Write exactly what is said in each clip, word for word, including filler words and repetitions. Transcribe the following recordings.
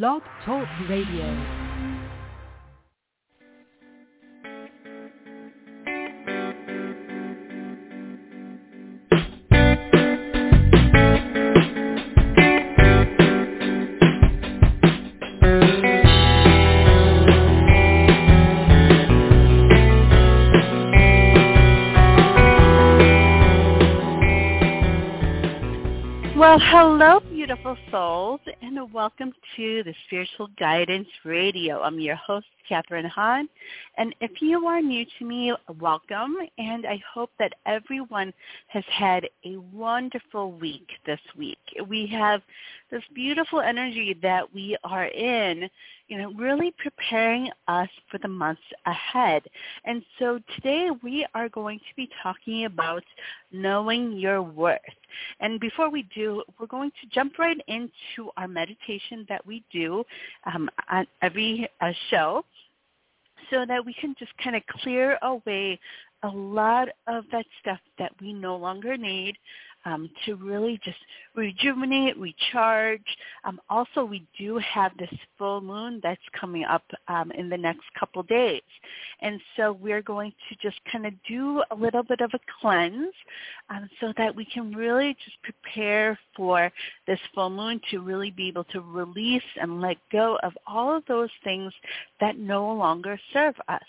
Blog Talk Radio. Well, hello, beautiful souls, and welcome to the Spiritual Guidance Radio. I'm your host, Catharine Han, and if you are new to me, welcome, and I hope that everyone has had a wonderful week this week. We have this beautiful energy that we are in, you know, really preparing us for the months ahead. And so today we are going to be talking about knowing your worth. And before we do, we're going to jump right into our meditation that we do um, on every uh, show so that we can just kind of clear away a lot of that stuff that we no longer need um, to really just rejuvenate, recharge. Um, also, we do have this full moon that's coming up um, in the next couple days. And so we're going to just kind of do a little bit of a cleanse um, so that we can really just prepare for this full moon to really be able to release and let go of all of those things that no longer serve us.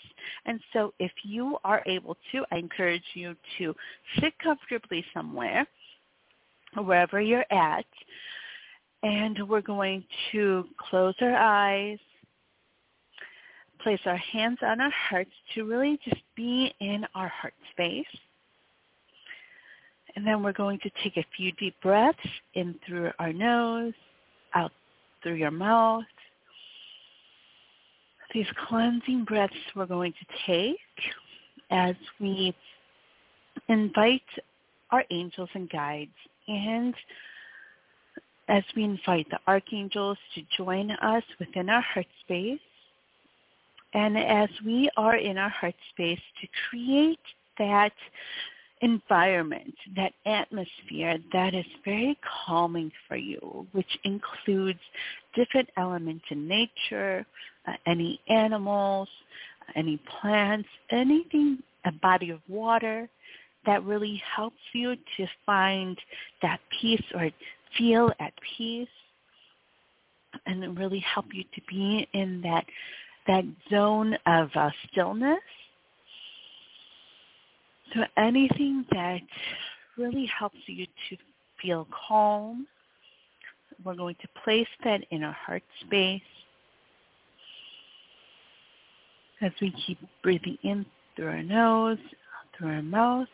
And so if you are able to, I encourage you to sit comfortably somewhere, wherever you're at, and we're going to close our eyes, place our hands on our hearts to really just be in our heart space. And then we're going to take a few deep breaths in through our nose, out through your mouth. These cleansing breaths we're going to take as we invite our angels and guides, and as we invite the archangels to join us within our heart space, and as we are in our heart space, to create that environment, that atmosphere that is very calming for you, which includes different elements in nature, uh, any animals, any plants, anything, a body of water, that really helps you to find that peace or feel at peace, and really help you to be in that that zone of uh, stillness. So anything that really helps you to feel calm, we're going to place that in our heart space as we keep breathing in through our nose, out through our mouth.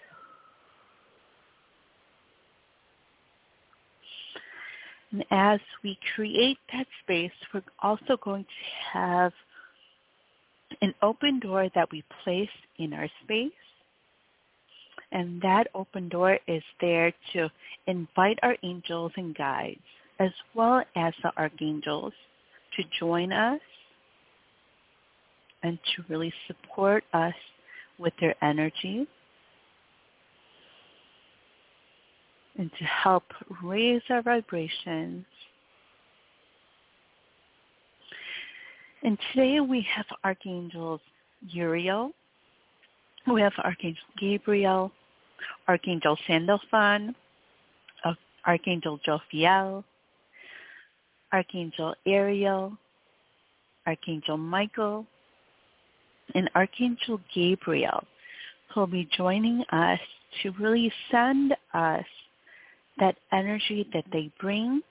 And as we create that space, we're also going to have an open door that we place in our space. And that open door is there to invite our angels and guides, as well as the archangels, to join us and to really support us with their energy, and to help raise our vibrations. And today we have Archangels Uriel, we have Archangel Gabriel, Archangel Sandalphon, Archangel Jophiel, Archangel Ariel, Archangel Michael, and Archangel Gabriel, who will be joining us to really send us that energy that they bring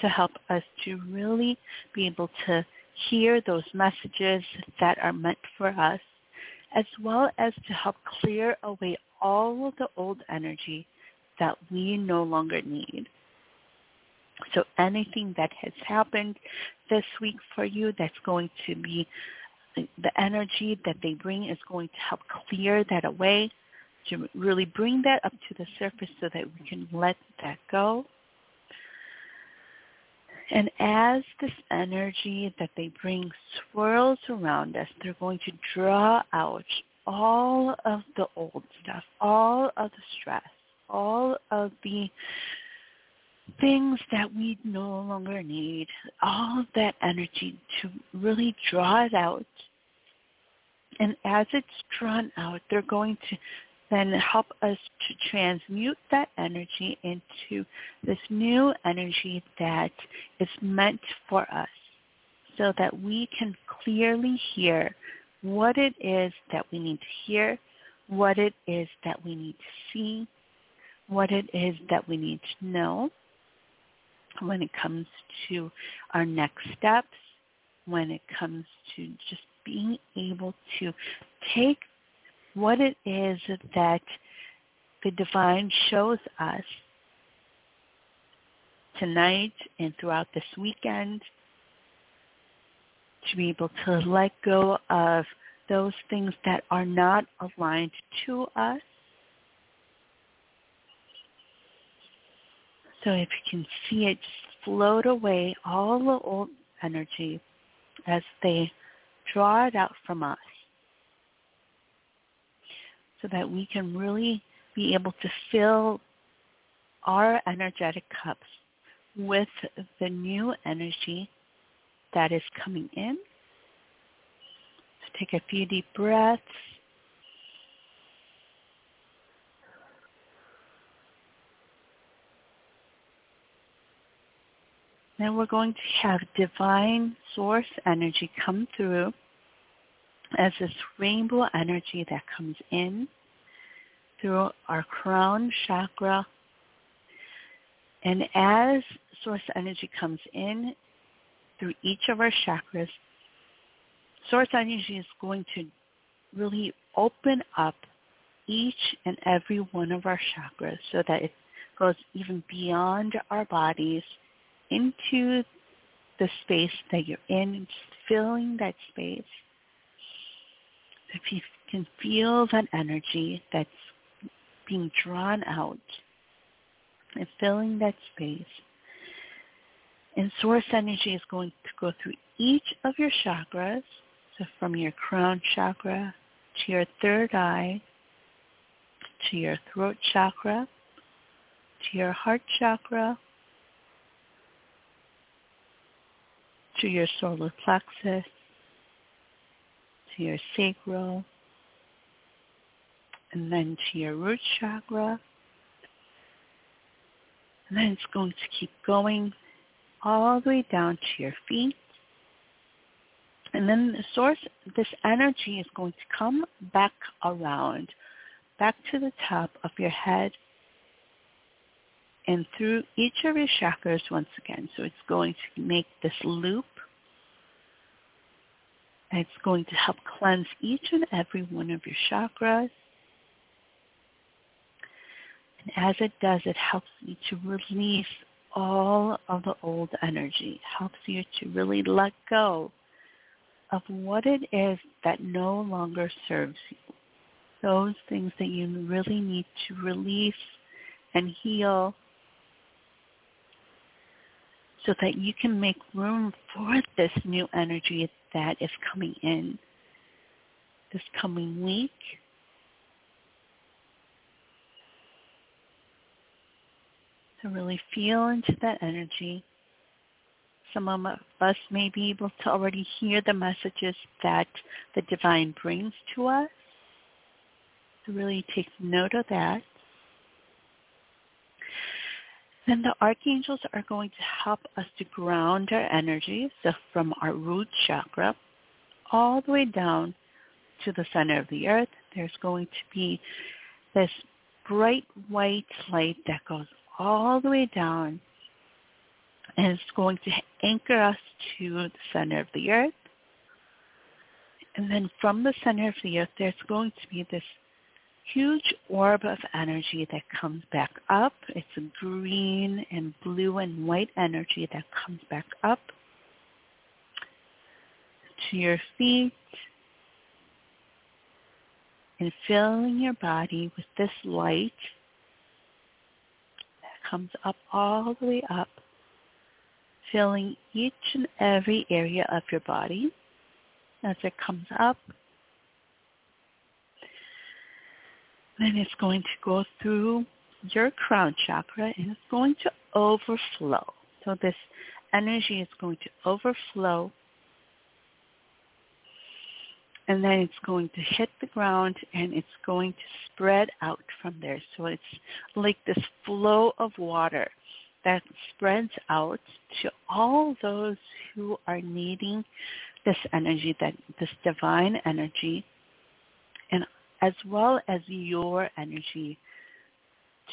to help us to really be able to hear those messages that are meant for us, as well as to help clear away all of the old energy that we no longer need. So anything that has happened this week for you that's going to be, the energy that they bring is going to help clear that away, to really bring that up to the surface so that we can let that go. And as this energy that they bring swirls around us, they're going to draw out all of the old stuff, all of the stress, all of the things that we no longer need, all of that energy to really draw it out. And as it's drawn out, they're going to then help us to transmute that energy into this new energy that is meant for us, so that we can clearly hear what it is that we need to hear, what it is that we need to see, what it is that we need to know when it comes to our next steps, when it comes to just being able to take what it is that the divine shows us tonight and throughout this weekend, to be able to let go of those things that are not aligned to us. So if you can see it, just float away all the old energy as they draw it out from us, so that we can really be able to fill our energetic cups with the new energy that is coming in. So take a few deep breaths. Then we're going to have divine source energy come through as this rainbow energy that comes in through our crown chakra. And as source energy comes in through each of our chakras, source energy is going to really open up each and every one of our chakras, so that it goes even beyond our bodies into the space that you're in, filling that space. If you can feel that energy that's being drawn out and filling that space, and source energy is going to go through each of your chakras, so from your crown chakra to your third eye, to your throat chakra, to your heart chakra, to your solar plexus, to your sacral, and then to your root chakra. And then it's going to keep going all the way down to your feet. And then the source, this energy is going to come back around, back to the top of your head, and through each of your chakras once again. So it's going to make this loop. And it's going to help cleanse each and every one of your chakras. And as it does, it helps you to release all of the old energy. It helps you to really let go of what it is that no longer serves you. Those things that you really need to release and heal, so that you can make room for this new energy that is coming in this coming week. So really feel into that energy. Some of us may be able to already hear the messages that the divine brings to us. So really take note of that. Then the archangels are going to help us to ground our energy, so from our root chakra all the way down to the center of the earth. There's going to be this bright white light that goes all the way down, and it's going to anchor us to the center of the earth. And then from the center of the earth, there's going to be this huge orb of energy that comes back up. It's a green and blue and white energy that comes back up to your feet, and filling your body with this light that comes up all the way up, filling each and every area of your body as it comes up. Then it's going to go through your crown chakra, and it's going to overflow. So this energy is going to overflow, and then it's going to hit the ground, and it's going to spread out from there. So it's like this flow of water that spreads out to all those who are needing this energy, that this divine energy, and as well as your energy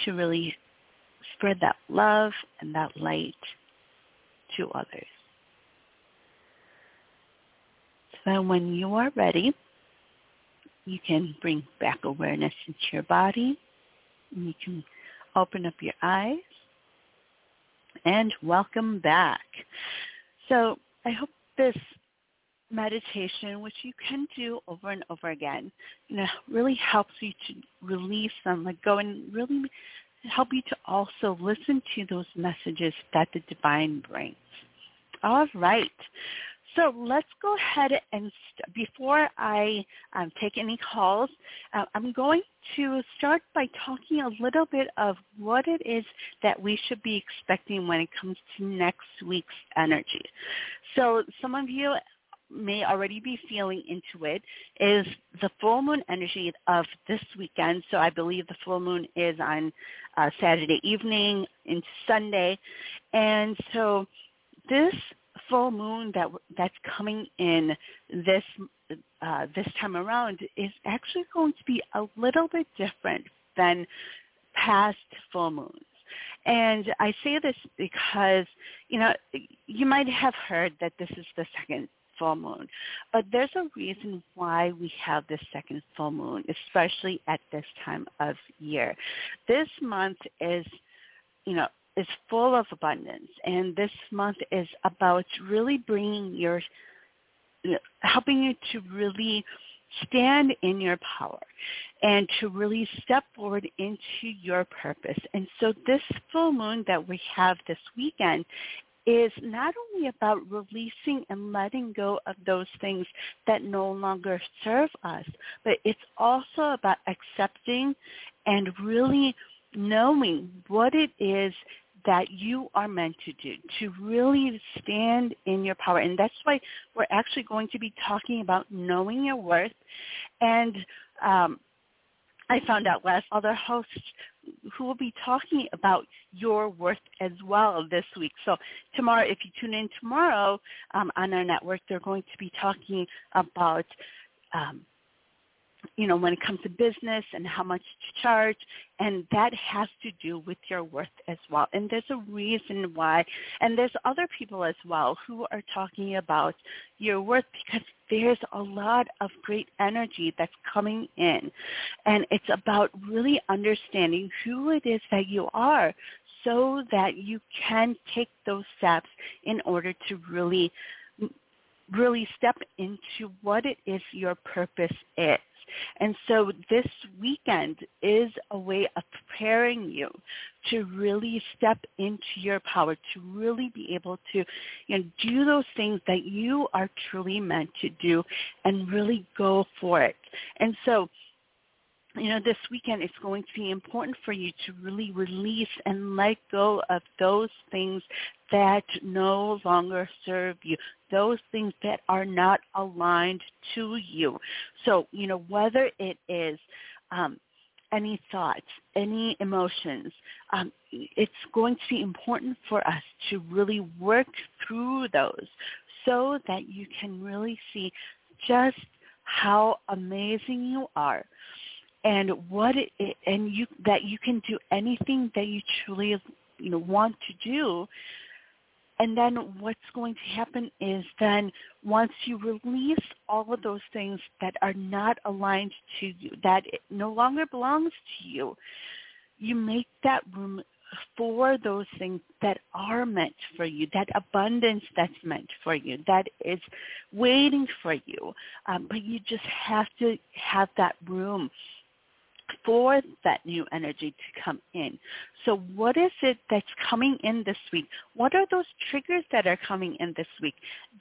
to really spread that love and that light to others. So then when you are ready, you can bring back awareness into your body, and you can open up your eyes, and welcome back. So I hope this meditation, which you can do over and over again, you know, really helps you to release them, like go and really help you to also listen to those messages that the divine brings. All right. So let's go ahead and st- before I um, take any calls, uh, I'm going to start by talking a little bit of what it is that we should be expecting when it comes to next week's energy. So some of you may already be feeling into it, is the full moon energy of this weekend. So I believe the full moon is on uh, Saturday evening into Sunday. And so this full moon that that's coming in this uh, this time around is actually going to be a little bit different than past full moons. And I say this because, you know, you might have heard that this is the second full moon, but there's a reason why we have this second full moon, especially at this time of year. This month is, you know, is full of abundance, and this month is about really bringing your, you know, helping you to really stand in your power and to really step forward into your purpose. And so this full moon that we have this weekend is not only about releasing and letting go of those things that no longer serve us, but it's also about accepting and really knowing what it is that you are meant to do, to really stand in your power. And that's why we're actually going to be talking about knowing your worth. And um, I found out last other hosts who will be talking about your worth as well this week. So tomorrow, if you tune in tomorrow um, on our network, they're going to be talking about, um, you know, when it comes to business and how much to charge, and that has to do with your worth as well. And there's a reason why, and there's other people as well who are talking about your worth because there's a lot of great energy that's coming in, and it's about really understanding who it is that you are so that you can take those steps in order to really, really step into what it is your purpose is. And so this weekend is a way of preparing you to really step into your power, to really be able to, you know, do those things that you are truly meant to do and really go for it. And so, you know, this weekend it's going to be important for you to really release and let go of those things that no longer serve you, those things that are not aligned to you. So, you know, whether it is um, any thoughts, any emotions, um, it's going to be important for us to really work through those so that you can really see just how amazing you are. And what it, and you that you can do anything that you truly, you know, want to do. And then what's going to happen is then once you release all of those things that are not aligned to you, that it no longer belongs to you, you make that room for those things that are meant for you, that abundance that's meant for you, that is waiting for you. Um, but you just have to have that room for that new energy to come in. So what is it that's coming in this week? What are those triggers that are coming in this week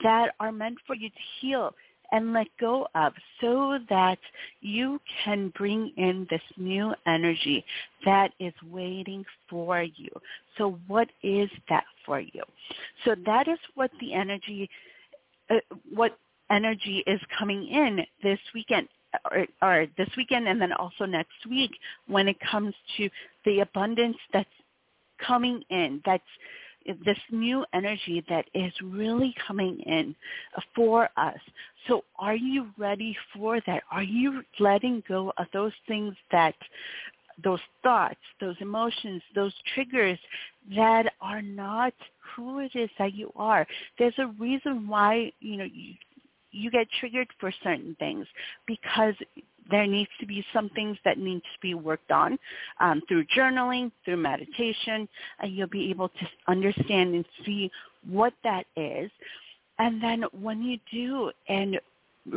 that are meant for you to heal and let go of, so that you can bring in this new energy that is waiting for you. So what is that for you? So that is what the energy, uh, what energy is coming in this weekend. Or, or this weekend and then also next week, when it comes to the abundance that's coming in, that's this new energy that is really coming in for us. So are you ready for that? Are you letting go of those things that, those thoughts, those emotions, those triggers that are not who it is that you are? There's a reason why, you know, you, You get triggered for certain things, because there needs to be some things that need to be worked on um, through journaling, through meditation. Uh, you'll be able to understand and see what that is. And then when you do and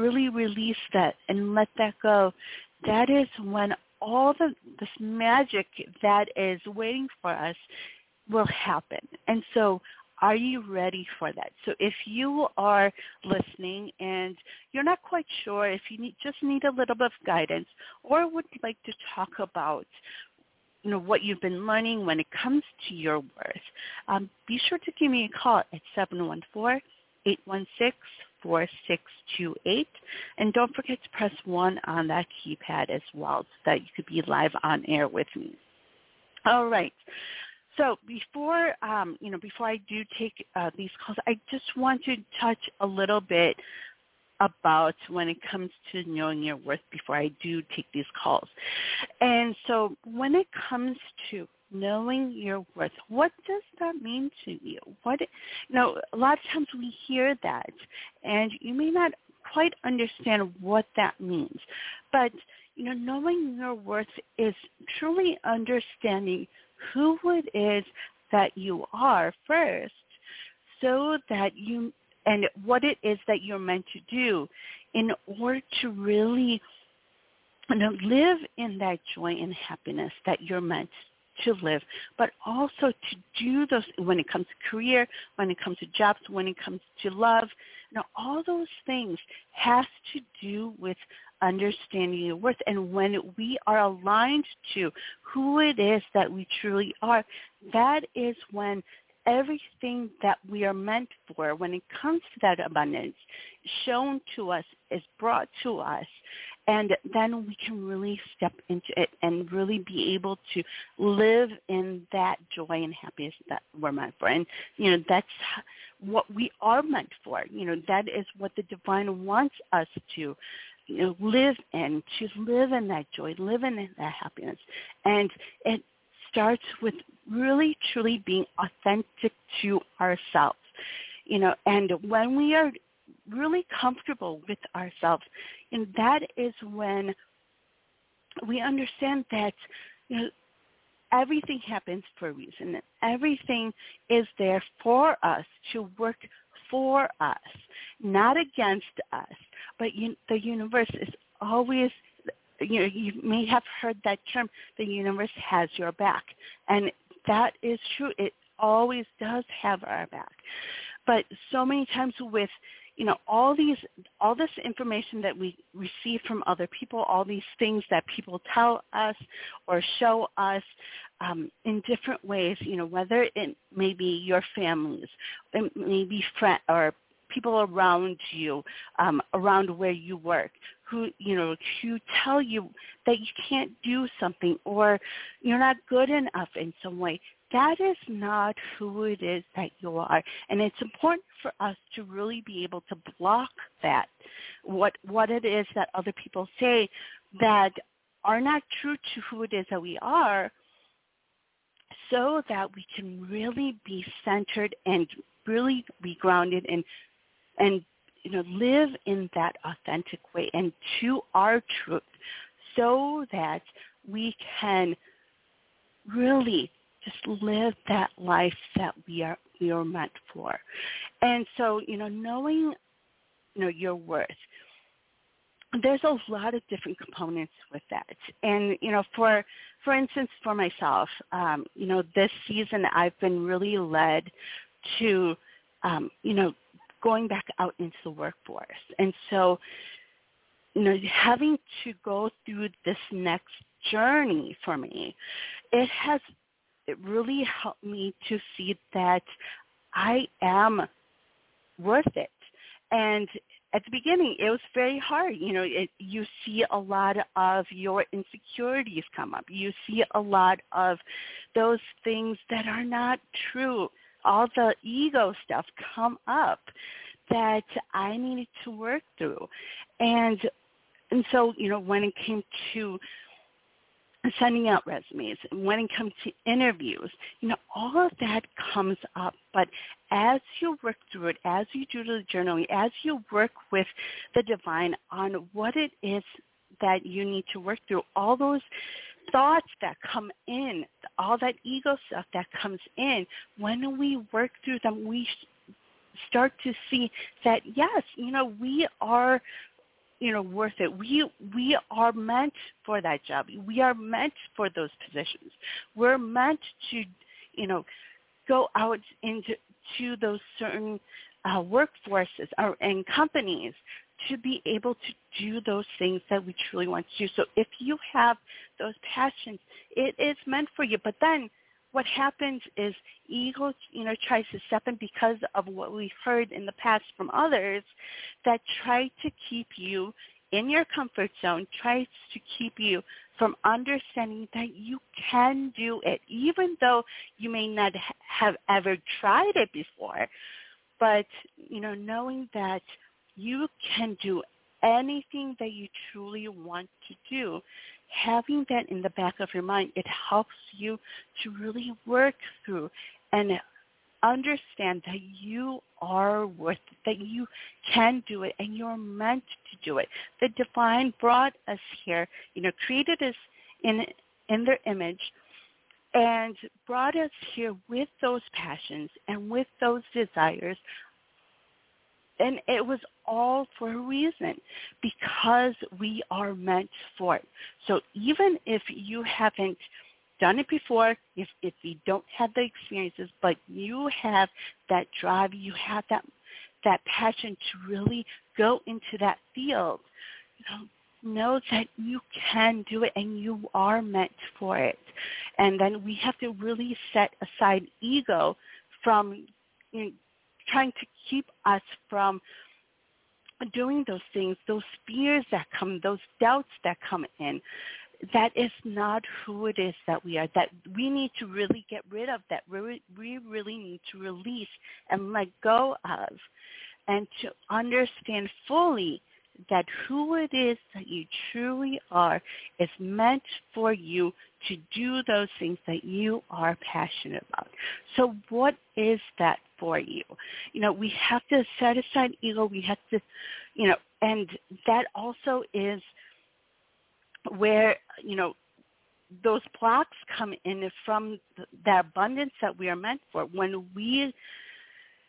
really release that and let that go, that is when all the this magic that is waiting for us will happen. And so are you ready for that? So if you are listening and you're not quite sure, if you need, just need a little bit of guidance, or would like to talk about, you know, what you've been learning when it comes to your worth, um, be sure to give me a call at seven one four, eight one six, four six two eight. And don't forget to press one on that keypad as well, so that you could be live on air with me. All right. So before, um, you know, before I do take uh, these calls, I just want to touch a little bit about when it comes to knowing your worth before I do take these calls. And so when it comes to knowing your worth, what does that mean to you? What, you know, a lot of times we hear that, and you may not quite understand what that means. But, you know, knowing your worth is truly understanding who it is that you are first, so that you, and what it is that you're meant to do in order to really, you know, live in that joy and happiness that you're meant to live, but also to do those when it comes to career, when it comes to jobs, when it comes to love. You know, all those things has to do with understanding your worth. And when we are aligned to who it is that we truly are, that is when everything that we are meant for, when it comes to that abundance, shown to us, is brought to us. And then we can really step into it and really be able to live in that joy and happiness that we're meant for. And, you know, that's what we are meant for. You know, that is what the divine wants us to, you know, live in, to live in that joy, live in that happiness. And it starts with really, truly being authentic to ourselves, you know, and when we are really comfortable with ourselves, and that is when we understand that, you know, everything happens for a reason, and everything is there for us to work for us, not against us. But you, the universe is always, you know, you may have heard that term, the universe has your back, and that is true. It always does have our back. But so many times with, you know, all these, all this information that we receive from other people, all these things that people tell us or show us um, in different ways, you know, whether it may be your families, it may be friends or people around you, um, around where you work, who, you know, who tell you that you can't do something or you're not good enough in some way. That is not who it is that you are. And it's important for us to really be able to block that, what what it is that other people say that are not true to who it is that we are, so that we can really be centered and really be grounded and, and you know, live in that authentic way and to our truth, so that we can really just live that life that we are we are meant for. And so, you know, knowing, you know, your worth, there's a lot of different components with that. And, you know, for for instance, for myself, um, you know, this season I've been really led to, um, you know, going back out into the workforce. And so, you know, having to go through this next journey for me, it has it really helped me to see that I am worth it. And at the beginning, it was very hard. You know, it, you see a lot of your insecurities come up. You see a lot of those things that are not true. All the ego stuff come up that I needed to work through. And and so, you know, when it came to sending out resumes, when it comes to interviews, you know, all of that comes up. But as you work through it, as you do the journaling, as you work with the divine on what it is that you need to work through, all those thoughts that come in, all that ego stuff that comes in, when we work through them, we start to see that, yes, you know, we are you know, worth it. We we are meant for that job. We are meant for those positions. We're meant to, you know, go out into to those certain uh, workforces or, and companies to be able to do those things that we truly want to do. So if you have those passions, it is meant for you. But then what happens is ego, you know, tries to step in because of what we've heard in the past from others that try to keep you in your comfort zone, tries to keep you from understanding that you can do it, even though you may not ha- have ever tried it before. But, you know, knowing that you can do anything that you truly want to do, having that in the back of your mind, it helps you to really work through and understand that you are worth it, that you can do it, and you're meant to do it. The divine brought us here, you know, created us in in their image and brought us here with those passions and with those desires. And it was all for a reason, because we are meant for it. So even if you haven't done it before, if, if you don't have the experiences, but you have that drive, you have that that passion to really go into that field, you know, know that you can do it and you are meant for it. And then we have to really set aside ego from, you know, trying to keep us from doing those things, those fears that come, those doubts that come in. That is not who it is that we are, that we need to really get rid of, that we really need to release and let go of, and to understand fully that who it is that you truly are is meant for you to do those things that you are passionate about. So what is that for you? You know, we have to set aside ego. We have to, you know, and that also is where, you know, those blocks come in from the abundance that we are meant for. When we,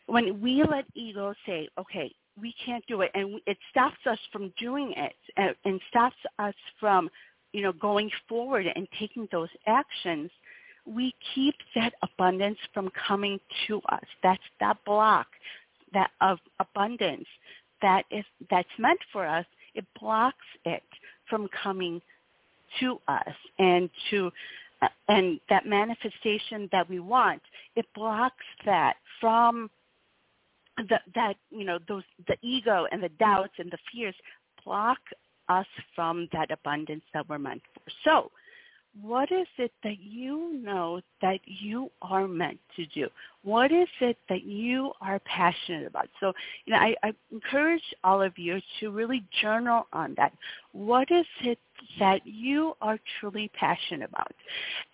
when we let ego say, okay, we can't do it, and it stops us from doing it, and, and stops us from, you know, going forward and taking those actions, we keep that abundance from coming to us. That's that block, that of abundance that is that's meant for us. It blocks it from coming to us and to uh, and that manifestation that we want. It blocks that from The, that, you know, those, the ego and the doubts and the fears block us from that abundance that we're meant for. So what is it that you know that you are meant to do? What is it that you are passionate about? So, you know, I, I encourage all of you to really journal on that. What is it that you are truly passionate about?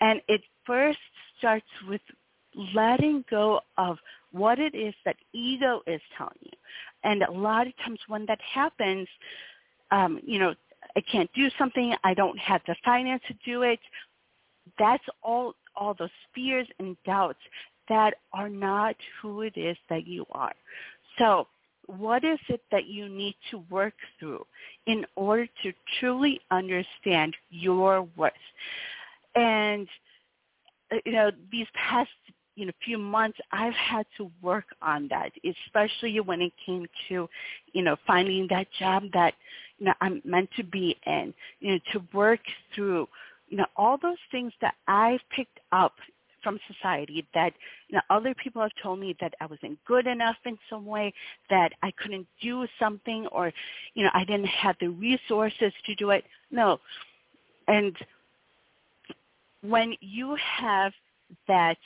And it first starts with letting go of what it is that ego is telling you. And a lot of times when that happens, um, you know, I can't do something, I don't have the finance to do it. That's all, all those fears and doubts that are not who it is that you are. So what is it that you need to work through in order to truly understand your worth? And, you know, these past you know, few months, I've had to work on that, especially when it came to, you know, finding that job that, you know, I'm meant to be in, you know, to work through, you know, all those things that I've picked up from society that, you know, other people have told me that I wasn't good enough in some way, that I couldn't do something, or, you know, I didn't have the resources to do it. No. And when you have that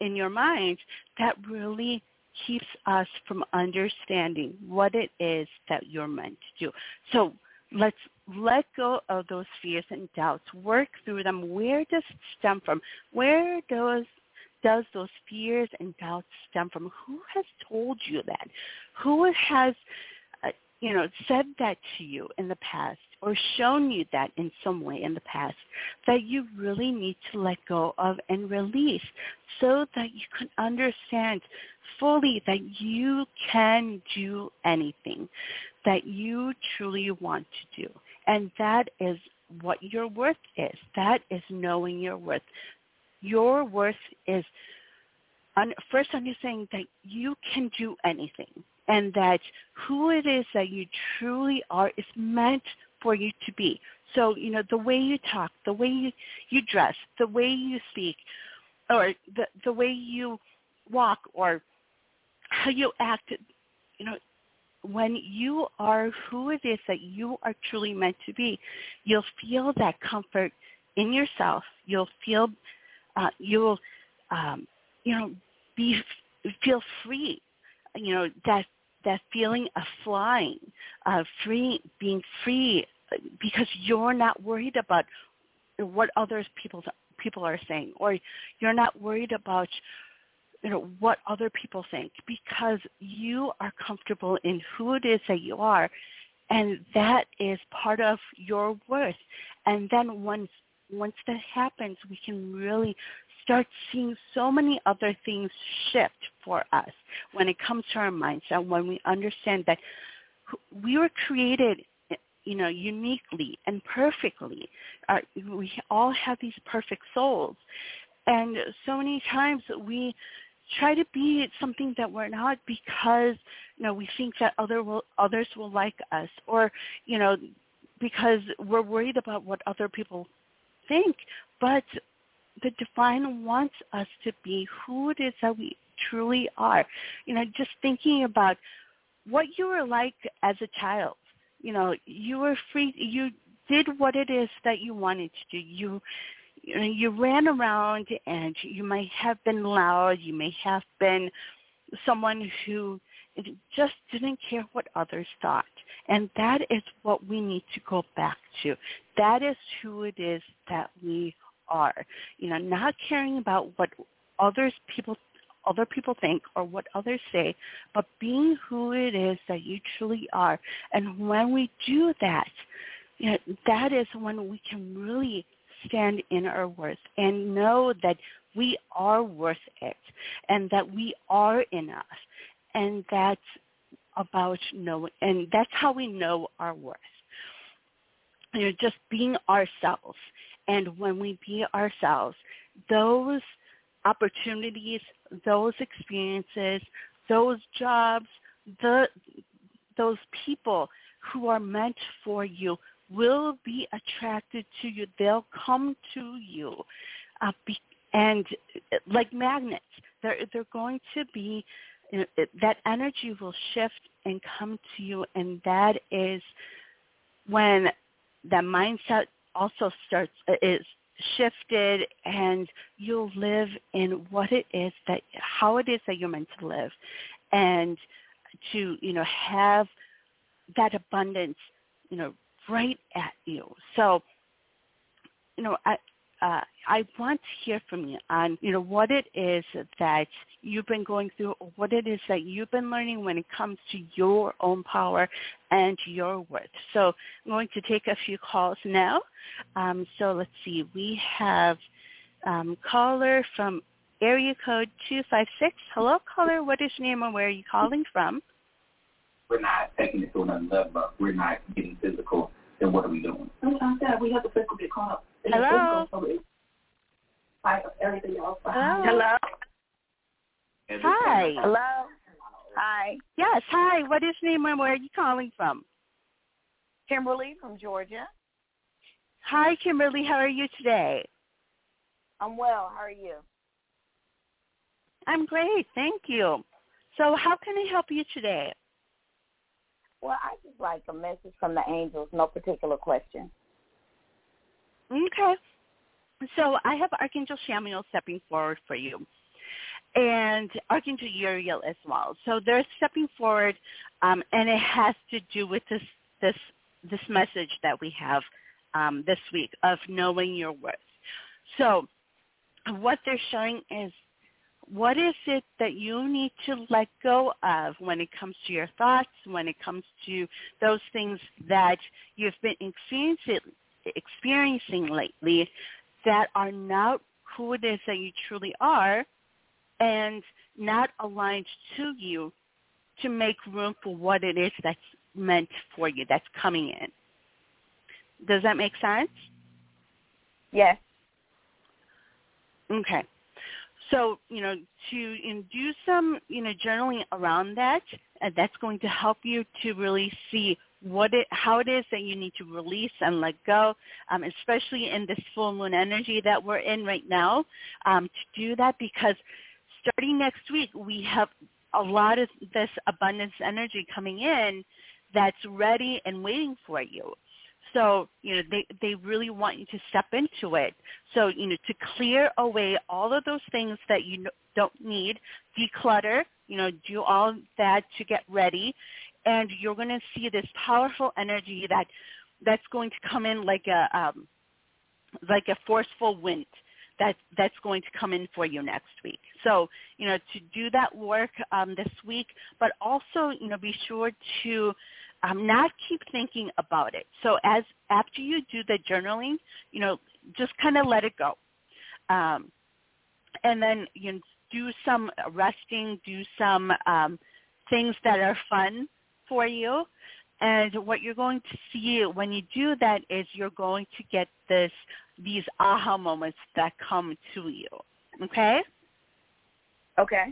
in your mind, that really keeps us from understanding what it is that you're meant to do. So let's let go of those fears and doubts. Work through them. Where does it stem from? Where does does those fears and doubts stem from? Who has told you that? Who has uh, you know, said that to you in the past, or shown you that in some way in the past, that you really need to let go of and release, so that you can understand fully that you can do anything that you truly want to do. And that is what your worth is. That is knowing your worth. Your worth is un- first understanding that you can do anything, and that who it is that you truly are is meant for you to be. So, you know, the way you talk, the way you, you dress, the way you speak, or the, the way you walk, or how you act, you know, when you are who it is that you are truly meant to be, you'll feel that comfort in yourself. You'll feel, uh, you'll, um, you know, be feel free, you know, that that feeling of flying, uh, free, being free, because you're not worried about what other people people are saying, or you're not worried about, you know, what other people think, because you are comfortable in who it is that you are, and that is part of your worth. And then once once that happens, we can really start seeing so many other things shift for us when it comes to our mindset, when we understand that we were created, you know, uniquely and perfectly. Uh, we all have these perfect souls. And so many times we try to be something that we're not, because, you know, we think that other will, others will like us, or, you know, because we're worried about what other people think. But the divine wants us to be who it is that we truly are. You know, just thinking about what you were like as a child. You know, you were free. You did what it is that you wanted to do. You, you know, you ran around, and you might have been loud. You may have been someone who just didn't care what others thought. And that is what we need to go back to. That is who it is that we are. Are you know, not caring about what others people other people think or what others say, but being who it is that you truly are. And when we do that, you know, that is when we can really stand in our worth and know that we are worth it, and that we are enough, and that's about knowing, and that's how we know our worth. You know, just being ourselves. And when we be ourselves, those opportunities, those experiences, those jobs, the those people who are meant for you will be attracted to you. They'll come to you, uh, be, and like magnets, they're they're going to be, you know, that energy will shift and come to you, and that is when that mindset also starts is shifted, and you'll live in what it is that how it is that you're meant to live, and to, you know, have that abundance, you know, right at you. So, you know, I uh, I want to hear from you on, you know, what it is that you've been going through, or what it is that you've been learning when it comes to your own power and your worth. So I'm going to take a few calls now. Um, so let's see. We have um, caller from area code two five six. Hello, caller. What is your name, and where are you calling from? We're not technical and love, but we're not getting physical. Then what are we doing? Sometimes we have to physical get caught up. Hello. spite of everything else. Hello. Hello. Hi. Hello. Hi. Yes. Hi. What is your name and where are you calling from? Kimberly from Georgia. Hi, Kimberly. How are you today? I'm well. How are you? I'm great. Thank you. So how can I help you today? Well, I just like a message from the angels, no particular question. Okay. So I have Archangel Chamuel stepping forward for you and Archangel Uriel as well. So they're stepping forward, um, and it has to do with this this this message that we have um, this week of knowing your worth. So what they're showing is, what is it that you need to let go of when it comes to your thoughts, when it comes to those things that you've been experiencing, experiencing lately that are not who it is that you truly are and not aligned to you to make room for what it is that's meant for you, that's coming in. Does that make sense? Yes. Okay. So, you know, to do some, you know, journaling around that, uh, that's going to help you to really see what it, how it is that you need to release and let go, um, especially in this full moon energy that we're in right now, um, to do that, because starting next week, we have a lot of this abundance energy coming in that's ready and waiting for you. So, you know, they, they really want you to step into it. So, you know, to clear away all of those things that you don't need, declutter, you know, do all that to get ready. And you're going to see this powerful energy that that's going to come in like a um, like a forceful wind that that's going to come in for you next week. So, you know, to do that work um, this week, but also, you know, be sure to Um, not keep thinking about it. So as after you do the journaling, you know, just kind of let it go. Um, and then you know, do some resting, do some um, things that are fun for you. And what you're going to see when you do that is you're going to get this these aha moments that come to you. Okay? Okay.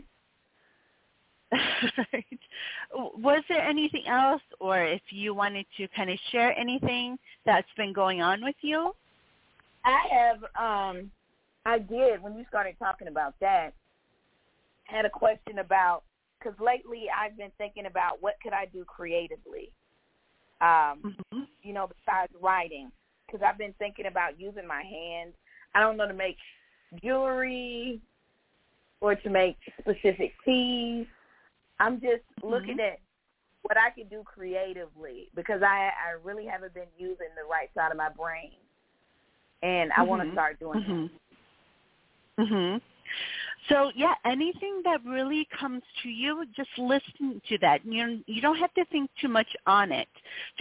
Right. Was there anything else, or if you wanted to kind of share anything that's been going on with you? I have, um, I did, when you started talking about that, I had a question about, because lately I've been thinking about what could I do creatively, um, mm-hmm. you know, besides writing, because I've been thinking about using my hands. I don't know, to make jewelry or to make specific teas. I'm just looking mm-hmm. at what I can do creatively, because I, I really haven't been using the right side of my brain, and I mm-hmm. want to start doing mm-hmm. that. Mm-hmm. So, yeah, anything that really comes to you, just listen to that. You you don't have to think too much on it.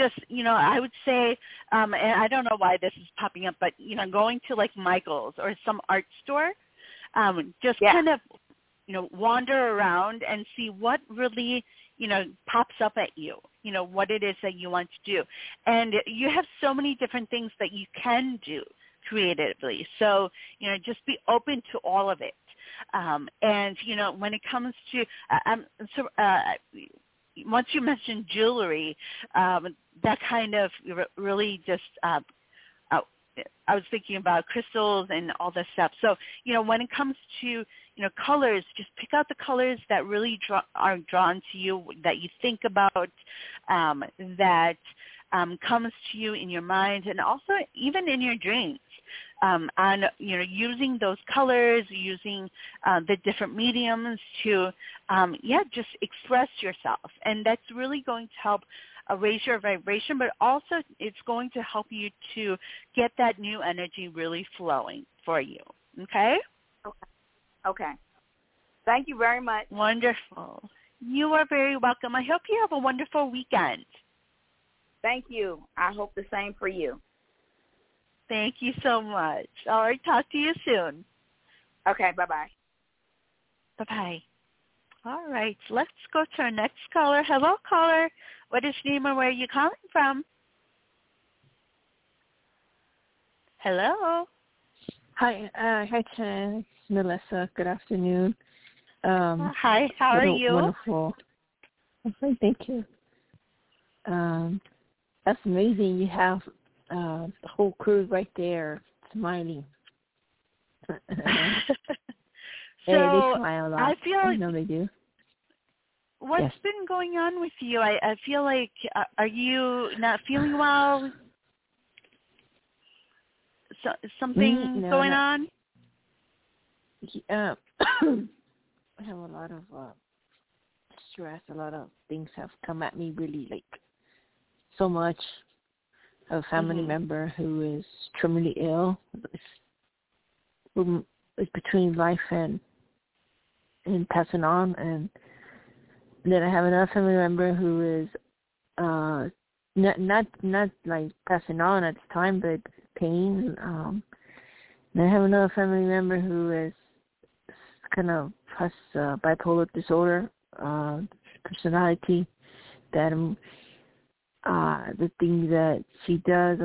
Just, you know, I would say, um, and I don't know why this is popping up, but, you know, going to, like, Michael's or some art store, um, just yeah. kind of, you know, wander around and see what really, you know, pops up at you, you know, what it is that you want to do. And you have so many different things that you can do creatively. So, you know, just be open to all of it. Um, and, you know, when it comes to, uh, um, so, uh, once you mentioned jewelry, um, that kind of really just uh, I was thinking about crystals and all this stuff. So, you know, when it comes to, you know, colors, just pick out the colors that really draw, are drawn to you, that you think about, um, that um, comes to you in your mind, and also even in your dreams. Um, on, you know, using those colors, using uh, the different mediums to, um, yeah, just express yourself. And that's really going to help raise your vibration, but also it's going to help you to get that new energy really flowing for you. Okay? Okay. Okay. Thank you very much. Wonderful. You are very welcome. I hope you have a wonderful weekend. Thank you. I hope the same for you. Thank you so much. All right. Talk to you soon. Okay. Bye-bye. Bye-bye. All right. Let's go to our next caller. Hello, caller. What is your name and where are you calling from? Hello. Hi, uh, hi, Chen. It's Melissa. Good afternoon. Um, hi, how are you? Wonderful. Thank you. Um, that's amazing. You have uh, the whole crew right there smiling. So they, they smile a lot. I feel like I know they do. What's yes. been going on with you? I, I feel like, uh, are you not feeling well? So, something no, going on? Uh, I have a lot of uh, stress. A lot of things have come at me really, like, so much. A family mm-hmm. member who is terminally ill. It's, it's between life and and passing on. And then I have another family member who is uh, not, not, not, like, passing on at the time, but pain. Um, and I have another family member who is kind of has uh, bipolar disorder, uh, personality. That um, uh, the thing that she does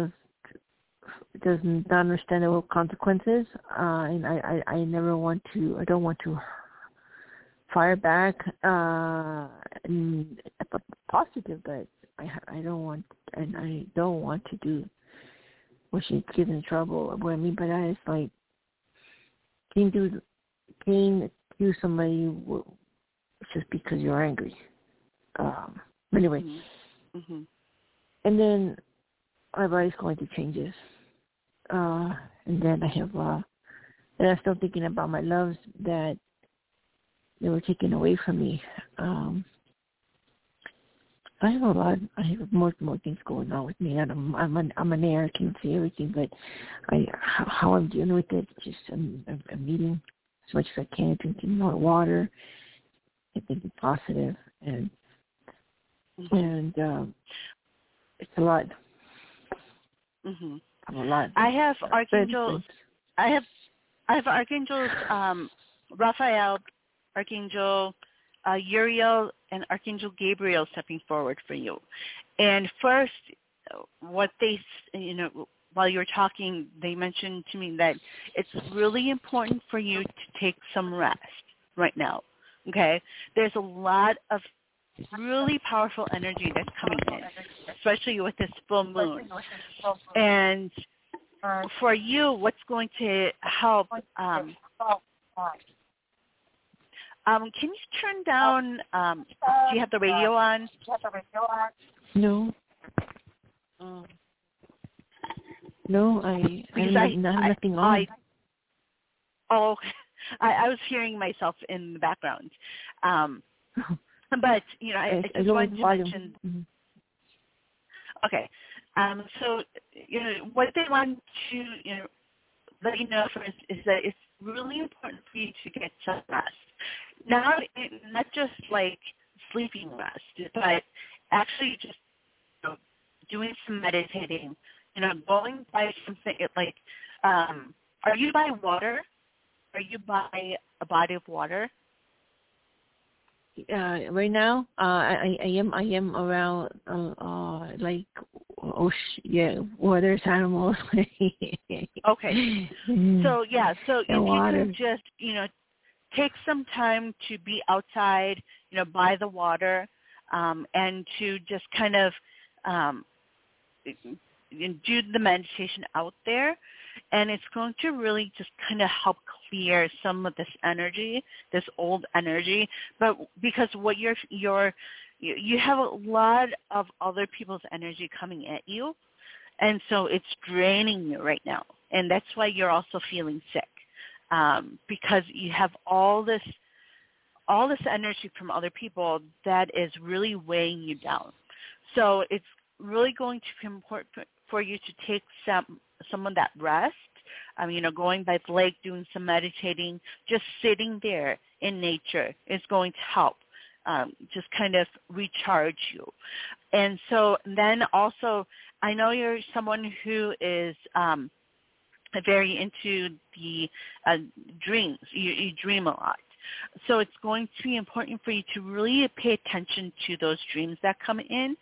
does not understand the consequences, uh, and I, I, I never want to. I don't want to fire back, uh, and positive, but I, I don't want, and I don't want to do. Well, she gets in trouble. What I mean by that is, like, can you do, can you do somebody just because you're angry? Um, anyway. Mm-hmm. Mm-hmm. And then my body's going through changes. Uh, and then I have, uh, and I'm still thinking about my loves that they were taken away from me. Um, I have a lot. I have more more things going on with me. I'm I'm an, I'm an air. I can't see everything, but I how, how I'm dealing with it. Just I'm, I'm eating as much as I can, drinking more water, and thinking positive, and mm-hmm. and um, it's a lot. Mm-hmm. I'm a lot. I have Archangel. I have I have Archangels um, Raphael, Archangel uh, Uriel, and Archangel Gabriel stepping forward for you. And first, what they, you know, while you were talking, they mentioned to me that it's really important for you to take some rest right now, okay? There's a lot of really powerful energy that's coming in, especially with this full moon. And for you, what's going to help um, – Um, can you turn down, um, do you have the radio on? No. Um, no, I, I, I have nothing I, on. I, oh, I, I was hearing myself in the background. Um, but, you know, I, I just wanted to mention. Mm-hmm. Okay. Um, so, you know, what they want to, you know, let you know first is that it's really important for you to get some rest. Not, not just like sleeping rest, but actually just, you know, doing some meditating, you know, going by something like, um, are you by water? Are you by a body of water? Uh, right now, uh, I, I am I am around uh, uh, like oh yeah, water's animals. Okay, so yeah, so if you can just, you know, take some time to be outside, you know, by the water, um, and to just kind of um, do the meditation out there. And it's going to really just kind of help clear some of this energy, this old energy. But because what you're, you're, you have a lot of other people's energy coming at you. And so it's draining you right now. And that's why you're also feeling sick. Um, because you have all this, all this energy from other people that is really weighing you down. So it's really going to be important for you to take some, some of that rest. Um, you know, going by the lake, doing some meditating, just sitting there in nature is going to help. Um, just kind of recharge you. And so then also, I know you're someone who is. Um, very into the uh, dreams. You, you dream a lot. So it's going to be important for you to really pay attention to those dreams that come in,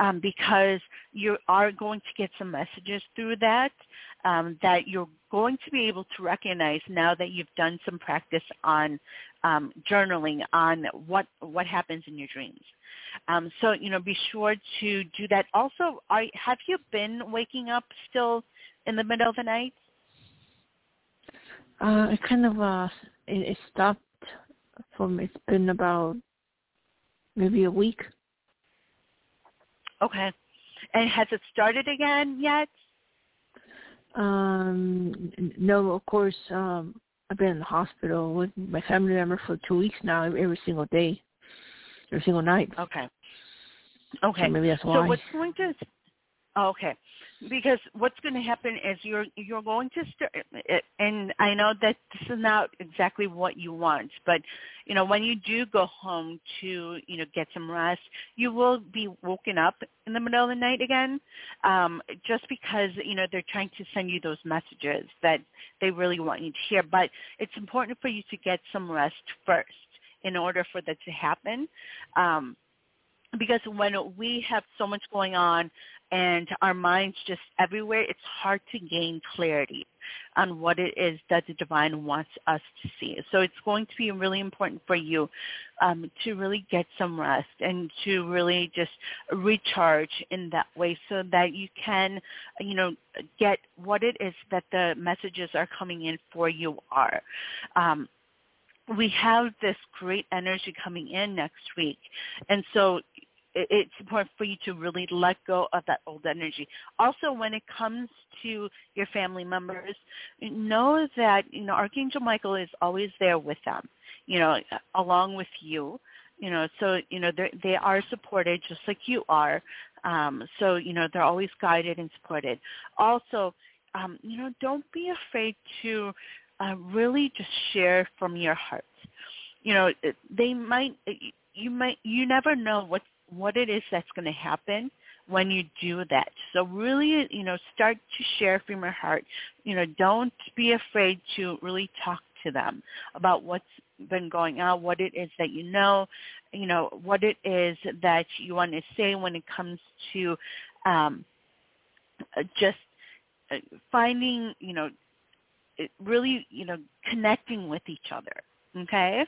um, because you are going to get some messages through that, um, that you're going to be able to recognize now that you've done some practice on um, journaling on what what happens in your dreams. Um, so, you know, be sure to do that. Also, are, have you been waking up still in the middle of the night? Uh, it kind of uh, it, it stopped from, it's been about maybe a week. Okay. And has it started again yet? Um, no, of course, um, I've been in the hospital with my family member for two weeks now, every single day, every single night. Okay. Okay. So maybe that's why. So what's going to, okay, because what's going to happen is you're, you're going to start, and I know that this is not exactly what you want, but, you know, when you do go home to, you know, get some rest, you will be woken up in the middle of the night again, um, just because, you know, they're trying to send you those messages that they really want you to hear. But it's important for you to get some rest first in order for that to happen, um, because when we have so much going on, and our minds just everywhere, it's hard to gain clarity on what it is that the divine wants us to see. So it's going to be really important for you um, to really get some rest and to really just recharge in that way so that you can, you know, get what it is that the messages are coming in for you are. Um, we have this great energy coming in next week. And so it's important for you to really let go of that old energy. Also, when it comes to your family members, know that, you know, Archangel Michael is always there with them, you know, along with you, you know, so, you know, they are supported just like you are. Um, so, you know, they're always guided and supported. Also, um, you know, don't be afraid to uh, really just share from your heart. You know, they might, you might, you never know what's, what it is that's going to happen when you do that. So really, you know, start to share from your heart. You know, don't be afraid to really talk to them about what's been going on, what it is that you know, you know, what it is that you want to say when it comes to um, just finding, you know, really, you know, connecting with each other, okay?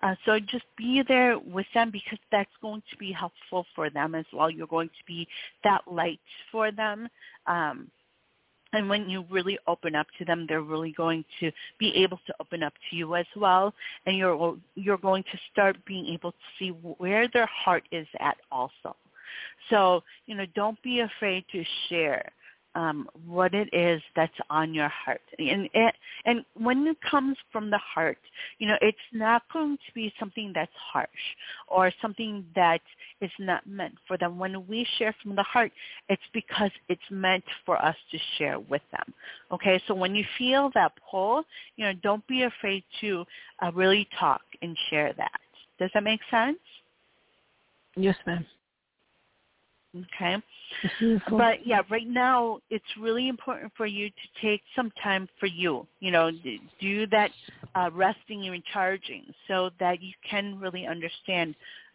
Uh, so just be there with them because that's going to be helpful for them as well. You're going to be that light for them. Um, and when you really open up to them, they're really going to be able to open up to you as well. And you're you're going to start being able to see where their heart is at also. So, you know, don't be afraid to share um, what it is that's on your heart. And it, and when it comes from the heart, you know, it's not going to be something that's harsh or something that is not meant for them. When we share from the heart, it's because it's meant for us to share with them. Okay. So when you feel that pull, you know, don't be afraid to uh, really talk and share that. Does that make sense? Yes, ma'am. Okay. But yeah, right now it's really important for you to take some time for you, you know, do that uh, resting and recharging so that you can really understand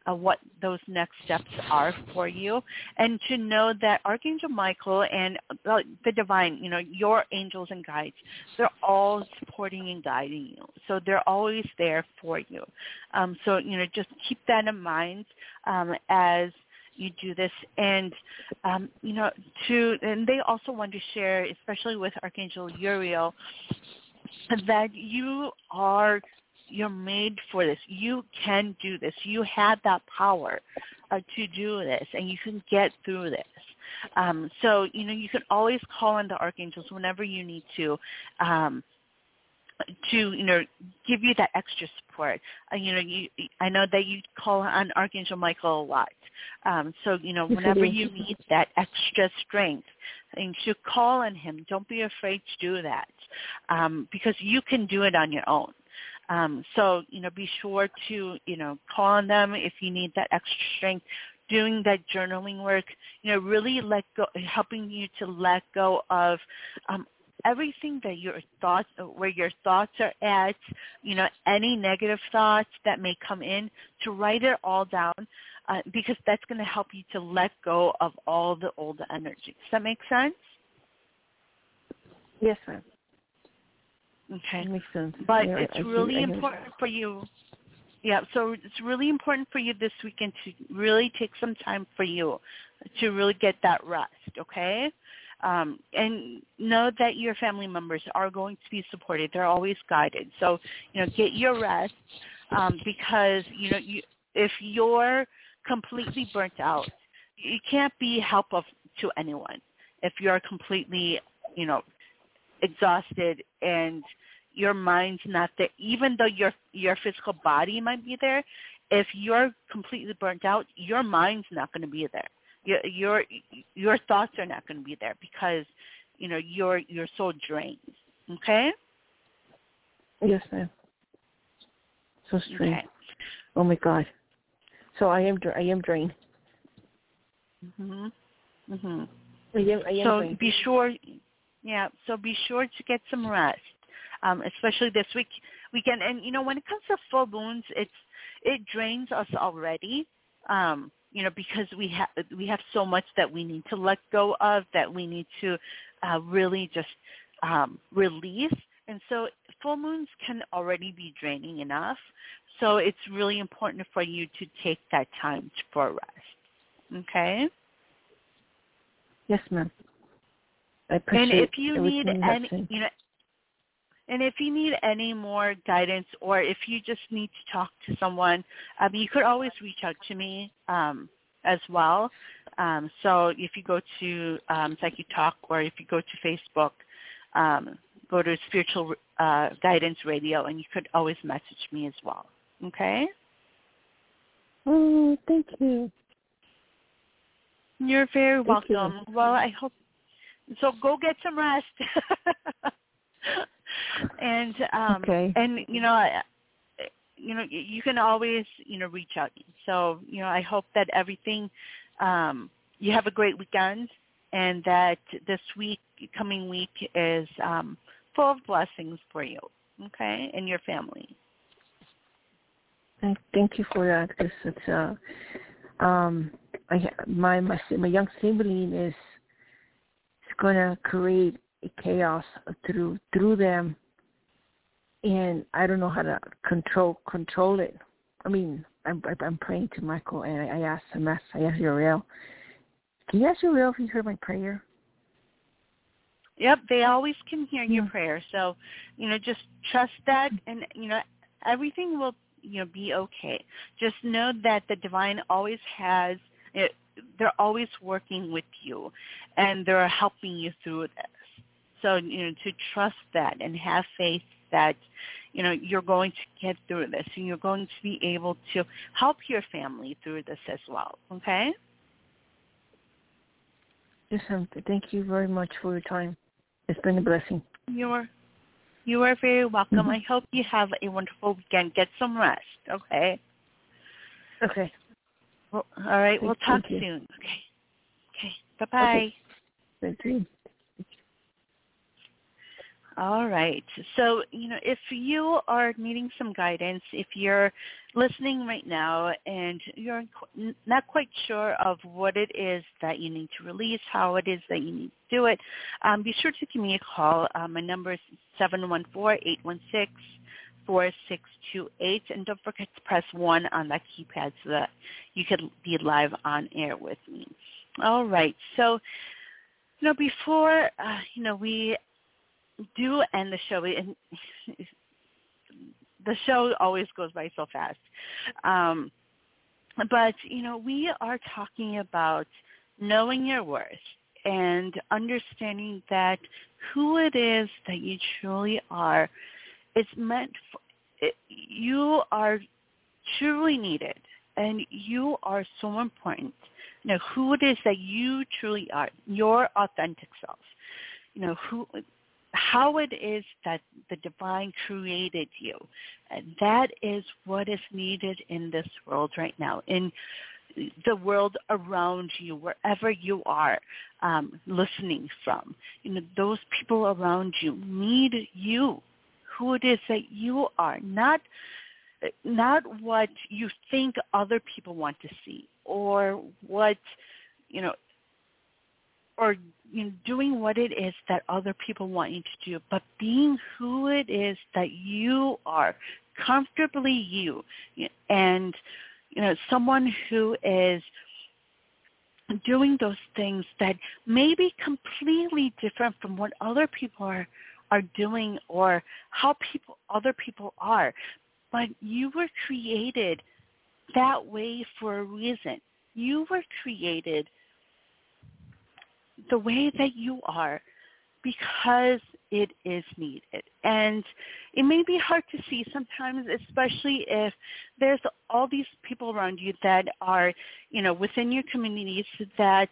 uh, what those next steps are for you. And to know that Archangel Michael and uh, the divine, you know, your angels and guides, they're all supporting and guiding you. So they're always there for you. Um, so, you know, just keep that in mind um, as you do this, and um, you know, to and they also want to share, especially with Archangel Uriel, that you are you're made for this. You can do this. You have that power uh, to do this, and you can get through this. Um, so you know, you can always call on the archangels whenever you need to. Um, to, you know, give you that extra support. Uh, you know, you, I know that you call on Archangel Michael a lot. Um, so, you know, whenever you need that extra strength, and to call on him, don't be afraid to do that um, because you can do it on your own. Um, so, you know, be sure to, you know, call on them if you need that extra strength. Doing that journaling work, you know, really let go, helping you to let go of um, everything that your thoughts, where your thoughts are at, you know, any negative thoughts that may come in, to write it all down uh, because that's going to help you to let go of all the old energy. Does that make sense? Yes, ma'am. Okay. That makes sense. But yeah, it's I really see, important for you. Yeah, so it's really important for you this weekend to really take some time for you to really get that rest, okay? Um, and know that your family members are going to be supported. They're always guided. So, you know, get your rest um, because, you know, you, if you're completely burnt out, you can't be helpful to anyone. If you're completely, you know, exhausted and your mind's not there, even though your your physical body might be there, if you're completely burnt out, your mind's not going to be there. Your your your thoughts are not going to be there because, you know, your your soul drains. Okay. Yes, ma'am. So strange. Okay. Oh my God. So I am I am drained. Mhm. Mhm. I am, I am so drained. be sure. Yeah. So be sure to get some rest. Um, especially this week, weekend. And, you know, when it comes to full moons, it's, it drains us already, um, you know, because we, ha- we have so much that we need to let go of, that we need to uh, really just um, release. And so full moons can already be draining enough. So it's really important for you to take that time for rest. Okay? Yes, ma'am. I appreciate it. And if you need any, you know, And if you need any more guidance or if you just need to talk to someone, um, you could always reach out to me um, as well. Um, so if you go to um, Psychic Talk or if you go to Facebook, um, go to Spiritual uh, Guidance Radio, and you could always message me as well. Okay? Oh, thank you. You're very welcome. Thank you. Well, I hope so. Go get some rest. And um, okay. and you know, I, you know, you can always you know reach out. So you know, I hope that everything. Um, you have a great weekend, and that this week, coming week, is um, full of blessings for you, okay, and your family. Thank you for that. Cause it's, uh, um, I, my my my young sibling is is gonna create chaos through through them, and I don't know how to control control it. I mean, I'm I'm praying to Michael, and I, I asked him, I asked Uriel, can you ask Uriel if he heard my prayer? Yep, they always can hear yeah. your prayer. So, you know, just trust that, and you know, everything will you know be okay. Just know that the divine always has it. They're always working with you, and they're helping you through this. So, you know, to trust that and have faith that, you know, you're going to get through this and you're going to be able to help your family through this as well, okay? Yes, thank you very much for your time. It's been a blessing. You are, you are very welcome. Mm-hmm. I hope you have a wonderful weekend. Get some rest, okay? Okay. Well, all right, thank, we'll talk soon. Okay. Okay, bye-bye. Thank you. All right. So, you know, if you are needing some guidance, if you're listening right now and you're not quite sure of what it is that you need to release, how it is that you need to do it, um, be sure to give me a call. Um, my number is seven one four, eight one six, four six two eight. And don't forget to press one on that keypad so that you can be live on air with me. All right. So, you know, before, uh, you know, we... do end the show, and the show always goes by so fast, um, but you know we are talking about knowing your worth and understanding that who it is that you truly are is meant for, it, you are truly needed and you are so important. You know who it is that you truly are, your authentic self, you know who how it is that the divine created you. And that is what is needed in this world right now, in the world around you, wherever you are um, listening from. You know, those people around you need you, who it is that you are, not not what you think other people want to see or what, you know, or you know, doing what it is that other people want you to do, but being who it is that you are, comfortably you, and, you know, someone who is doing those things that may be completely different from what other people are, are doing or how people other people are. But you were created that way for a reason. You were created the way that you are because it is needed. And it may be hard to see sometimes, especially if there's all these people around you that are, you know, within your communities that,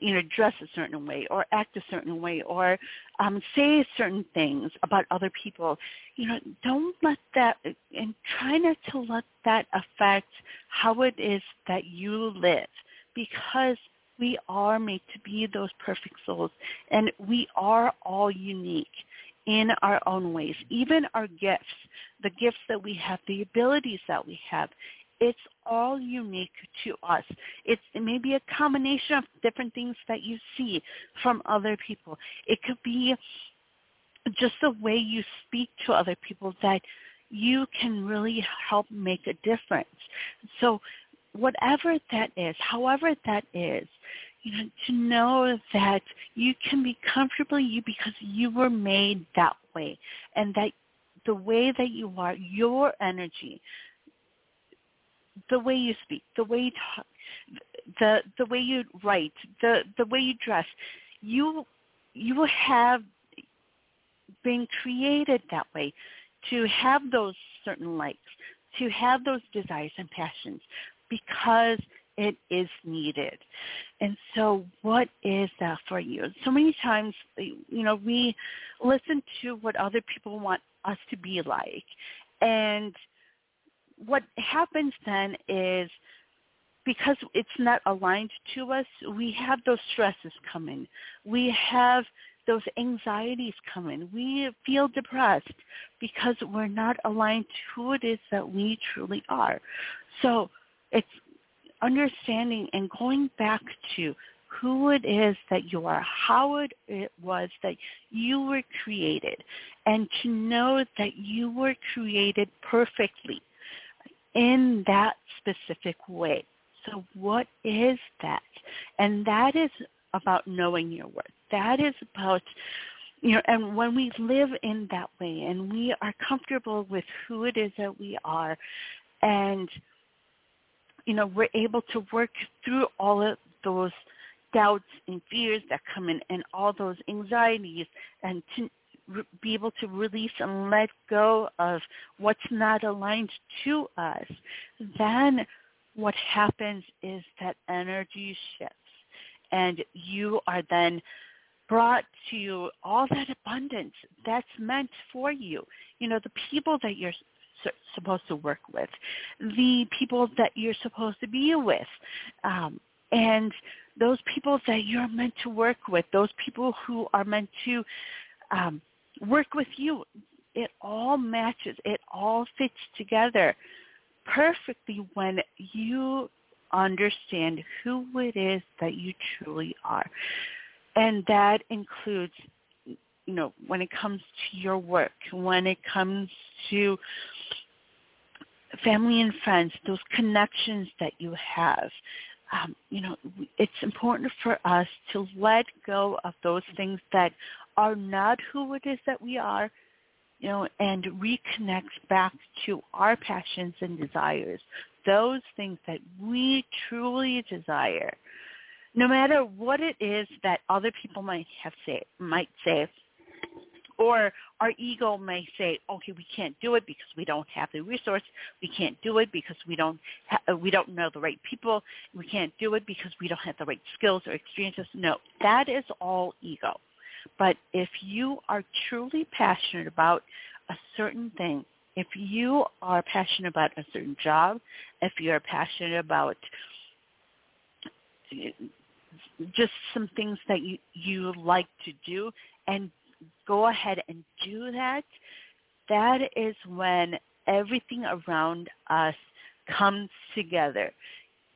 you know, dress a certain way or act a certain way or um, say certain things about other people. You know, don't let that, and try not to let that affect how it is that you live, because we are made to be those perfect souls, and we are all unique in our own ways. Even our gifts, the gifts that we have, the abilities that we have, it's all unique to us. It's, it may be a combination of different things that you see from other people. It could be just the way you speak to other people that you can really help make a difference. So whatever that is, however that is, you know, to know that you can be comfortably you because you were made that way, and that the way that you are, your energy, the way you speak, the way you talk, the the way you write, the, the way you dress, you you have been created that way to have those certain likes, to have those desires and passions, because it is needed. And so what is that for you? So many times, you know, we listen to what other people want us to be like. And what happens then is, because it's not aligned to us, we have those stresses come in. We have those anxieties come in. We feel depressed because we're not aligned to who it is that we truly are. So it's understanding and going back to who it is that you are, how it, it was that you were created, and to know that you were created perfectly in that specific way. So what is that? And that is about knowing your worth. That is about, you know, and when we live in that way and we are comfortable with who it is that we are, and you know, we're able to work through all of those doubts and fears that come in and all those anxieties, and to re- be able to release and let go of what's not aligned to us, then what happens is that energy shifts, and you are then brought to all that abundance that's meant for you. You know, the people that you're supposed to work with, the people that you're supposed to be with, um, and those people that you're meant to work with, those people who are meant to um, work with you. It all matches. It all fits together perfectly when you understand who it is that you truly are. And that includes, you know, when it comes to your work, when it comes to family and friends, those connections that you have, um, you know, it's important for us to let go of those things that are not who it is that we are, you know, and reconnect back to our passions and desires, those things that we truly desire, no matter what it is that other people might have say, might say. Or our ego may say, okay, we can't do it because we don't have the resource. We can't do it because we don't ha- we don't know the right people. We can't do it because we don't have the right skills or experiences. No, that is all ego. But if you are truly passionate about a certain thing, if you are passionate about a certain job, if you are passionate about just some things that you, you like to do, and go ahead and do that, that is when everything around us comes together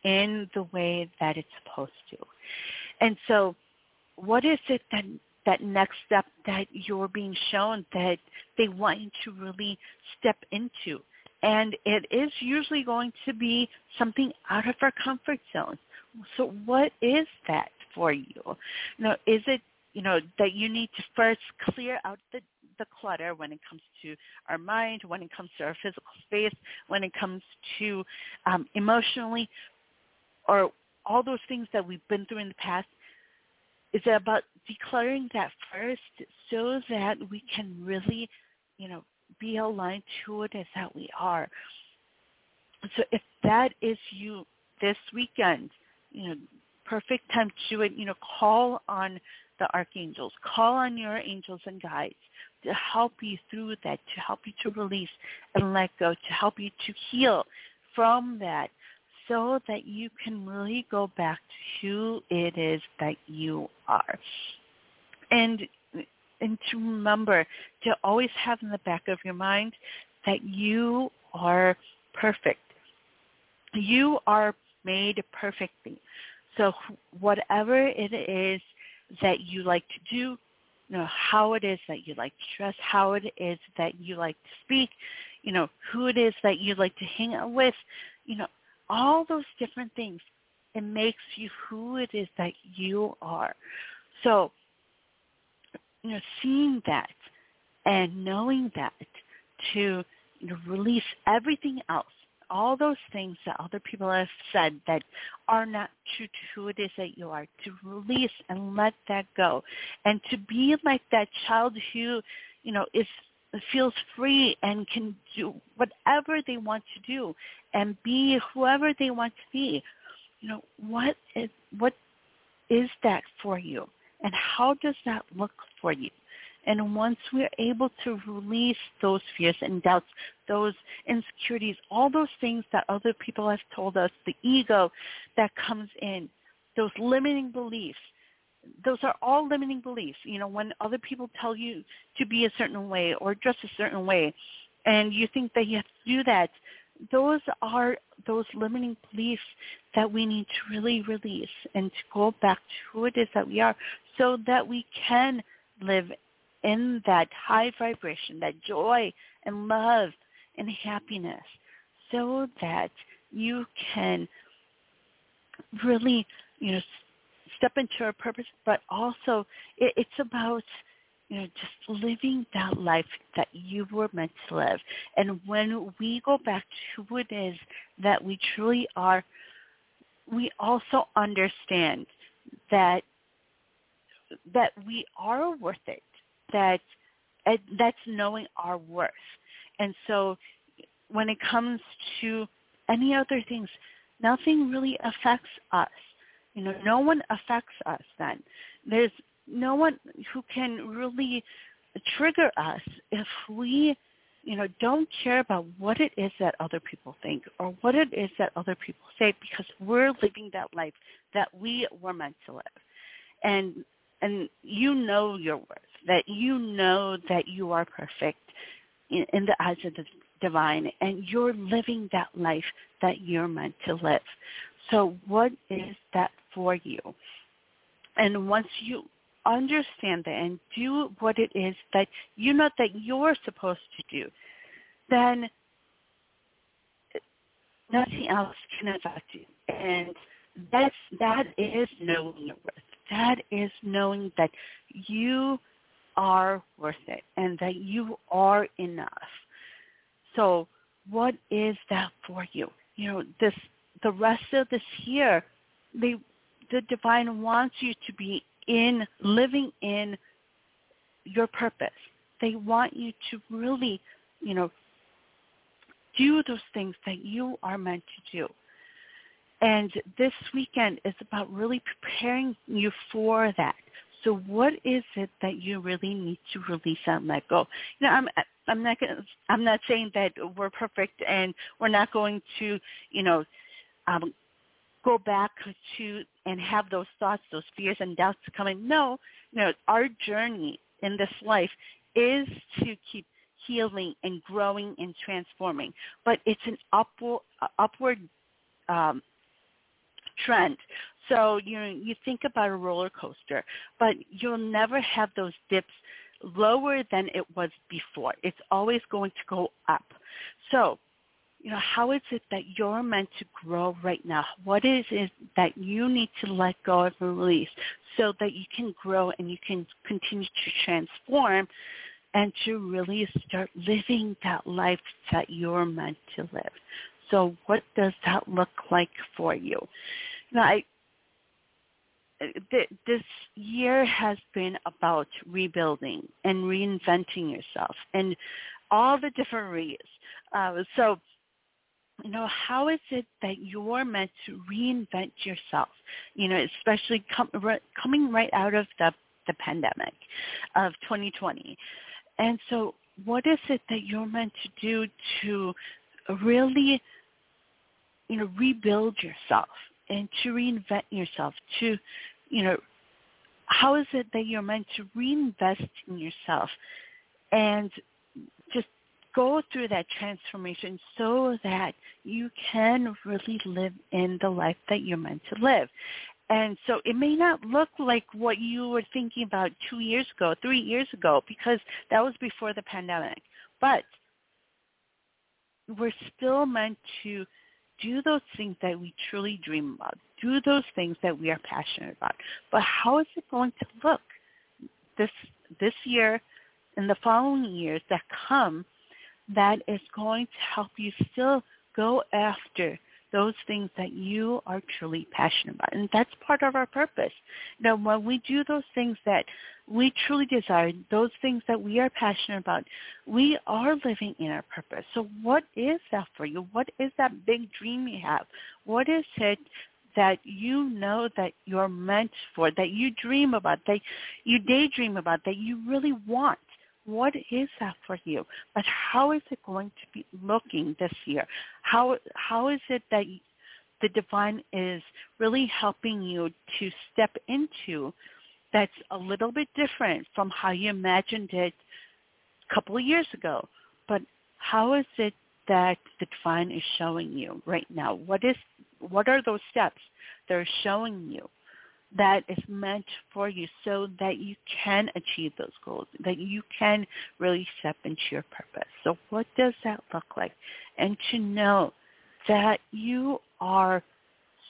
in the way that it's supposed to. And so what is it that that next step that you're being shown that they want you to really step into? And it is usually going to be something out of our comfort zone. So what is that for you? You know, is it, you know, that you need to first clear out the, the clutter when it comes to our mind, when it comes to our physical space, when it comes to um, emotionally, or all those things that we've been through in the past? Is it about decluttering that first so that we can really, you know, be aligned to it as that we are? So if that is you this weekend, you know, perfect time to do it. You know, call on the archangels, call on your angels and guides to help you through that, to help you to release and let go, to help you to heal from that, so that you can really go back to who it is that you are. And and to remember to always have in the back of your mind that you are perfect. You are made perfectly. So whatever it is that you like to do, you know, how it is that you like to dress, how it is that you like to speak, you know, who it is that you like to hang out with, you know, all those different things, it makes you who it is that you are. So, you know, seeing that and knowing that, to, you know, release everything else, all those things that other people have said that are not true to who it is that you are, to release and let that go, and to be like that child who, you know, is feels free and can do whatever they want to do and be whoever they want to be. You know, what is, what is that for you? And how does that look for you? And once we're able to release those fears and doubts, those insecurities, all those things that other people have told us, the ego that comes in, those limiting beliefs, those are all limiting beliefs. You know, when other people tell you to be a certain way or dress a certain way, and you think that you have to do that, those are those limiting beliefs that we need to really release and to go back to who it is that we are, so that we can live in that high vibration, that joy and love and happiness, so that you can really, you know, step into your purpose. But also it, it's about, you know, just living that life that you were meant to live. And when we go back to who it is that we truly are, we also understand that that we are worth it, that uh, that's knowing our worth. And so when it comes to any other things, nothing really affects us. You know, no one affects us then. There's no one who can really trigger us if we, you know, don't care about what it is that other people think or what it is that other people say, because we're living that life that we were meant to live. And and you know your worth, that you know that you are perfect in, in the eyes of the divine, and you're living that life that you're meant to live. So what is that for you? And once you understand that and do what it is that you know that you're supposed to do, then nothing else can affect you. And that's, that is knowing your worth. That is knowing that you are worth it and that you are enough. So what is that for you? You know, this the rest of this year, they, the divine wants you to be in, living in your purpose. They want you to really, you know, do those things that you are meant to do. And this weekend is about really preparing you for that. So what is it that you really need to release and let go? You know, I'm I'm not gonna, I'm not saying that we're perfect and we're not going to, you know, Um, go back to and have those thoughts, those fears and doubts come in. No, no, our journey in this life is to keep healing and growing and transforming. But it's an upward, upward um, trend. So you you think about a roller coaster, but you'll never have those dips lower than it was before. It's always going to go up. So, you know, how is it that you're meant to grow right now? What is it that you need to let go of and release so that you can grow and you can continue to transform and to really start living that life that you're meant to live? So what does that look like for you? Now, I, th- this year has been about rebuilding and reinventing yourself and all the different ways. Uh, so, you know, how is it that you're meant to reinvent yourself, you know, especially com- re- coming right out of the, the pandemic of twenty twenty? And so what is it that you're meant to do to really, you know, rebuild yourself and to reinvent yourself, to, you know, how is it that you're meant to reinvest in yourself and just go through that transformation so that you can really live in the life that you're meant to live? And so it may not look like what you were thinking about two years ago, three years ago, because that was before the pandemic. But we're still meant to do those things that we truly dream about, do those things that we are passionate about. But how is it going to look this this year and the following years that come that is going to help you still go after those things that you are truly passionate about? And that's part of our purpose. You know, when we do those things that we truly desire, those things that we are passionate about, we are living in our purpose. So what is that for you? What is that big dream you have? What is it that you know that you're meant for, that you dream about, that you daydream about, that you really want? What is that for you? But how is it going to be looking this year? How how is it that the divine is really helping you to step into that's a little bit different from how you imagined it a couple of years ago? But how is it that the divine is showing you right now? What is what are those steps they're showing you that is meant for you so that you can achieve those goals, that you can really step into your purpose? So what does that look like? And to know that you are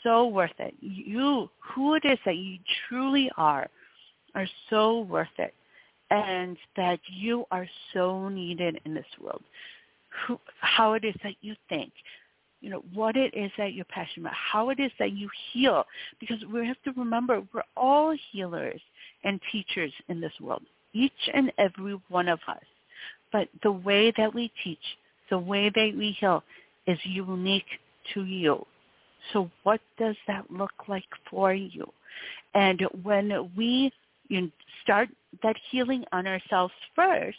so worth it. You, who it is that you truly are, are so worth it, and that you are so needed in this world. Who, how it is that you think, you know, what it is that you're passionate about, how it is that you heal, because we have to remember we're all healers and teachers in this world, each and every one of us. But the way that we teach, the way that we heal is unique to you. So what does that look like for you? And when we you know, start that healing on ourselves first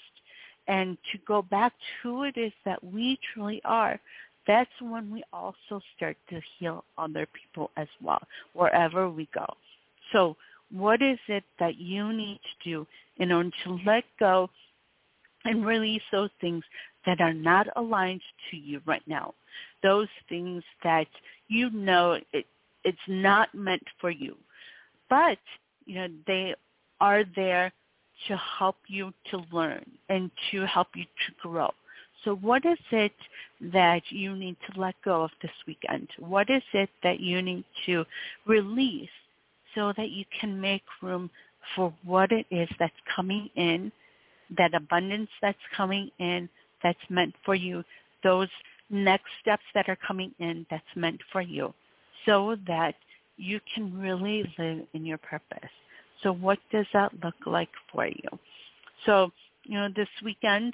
and to go back to who it is that we truly are, that's when we also start to heal other people as well, wherever we go. So what is it that you need to do in order to let go and release those things that are not aligned to you right now? Those things that you know it, it's not meant for you, but you know they are there to help you to learn and to help you to grow. So what is it that you need to let go of this weekend? What is it that you need to release so that you can make room for what it is that's coming in, that abundance that's coming in that's meant for you, those next steps that are coming in that's meant for you, so that you can really live in your purpose? So what does that look like for you? So, you know, this weekend,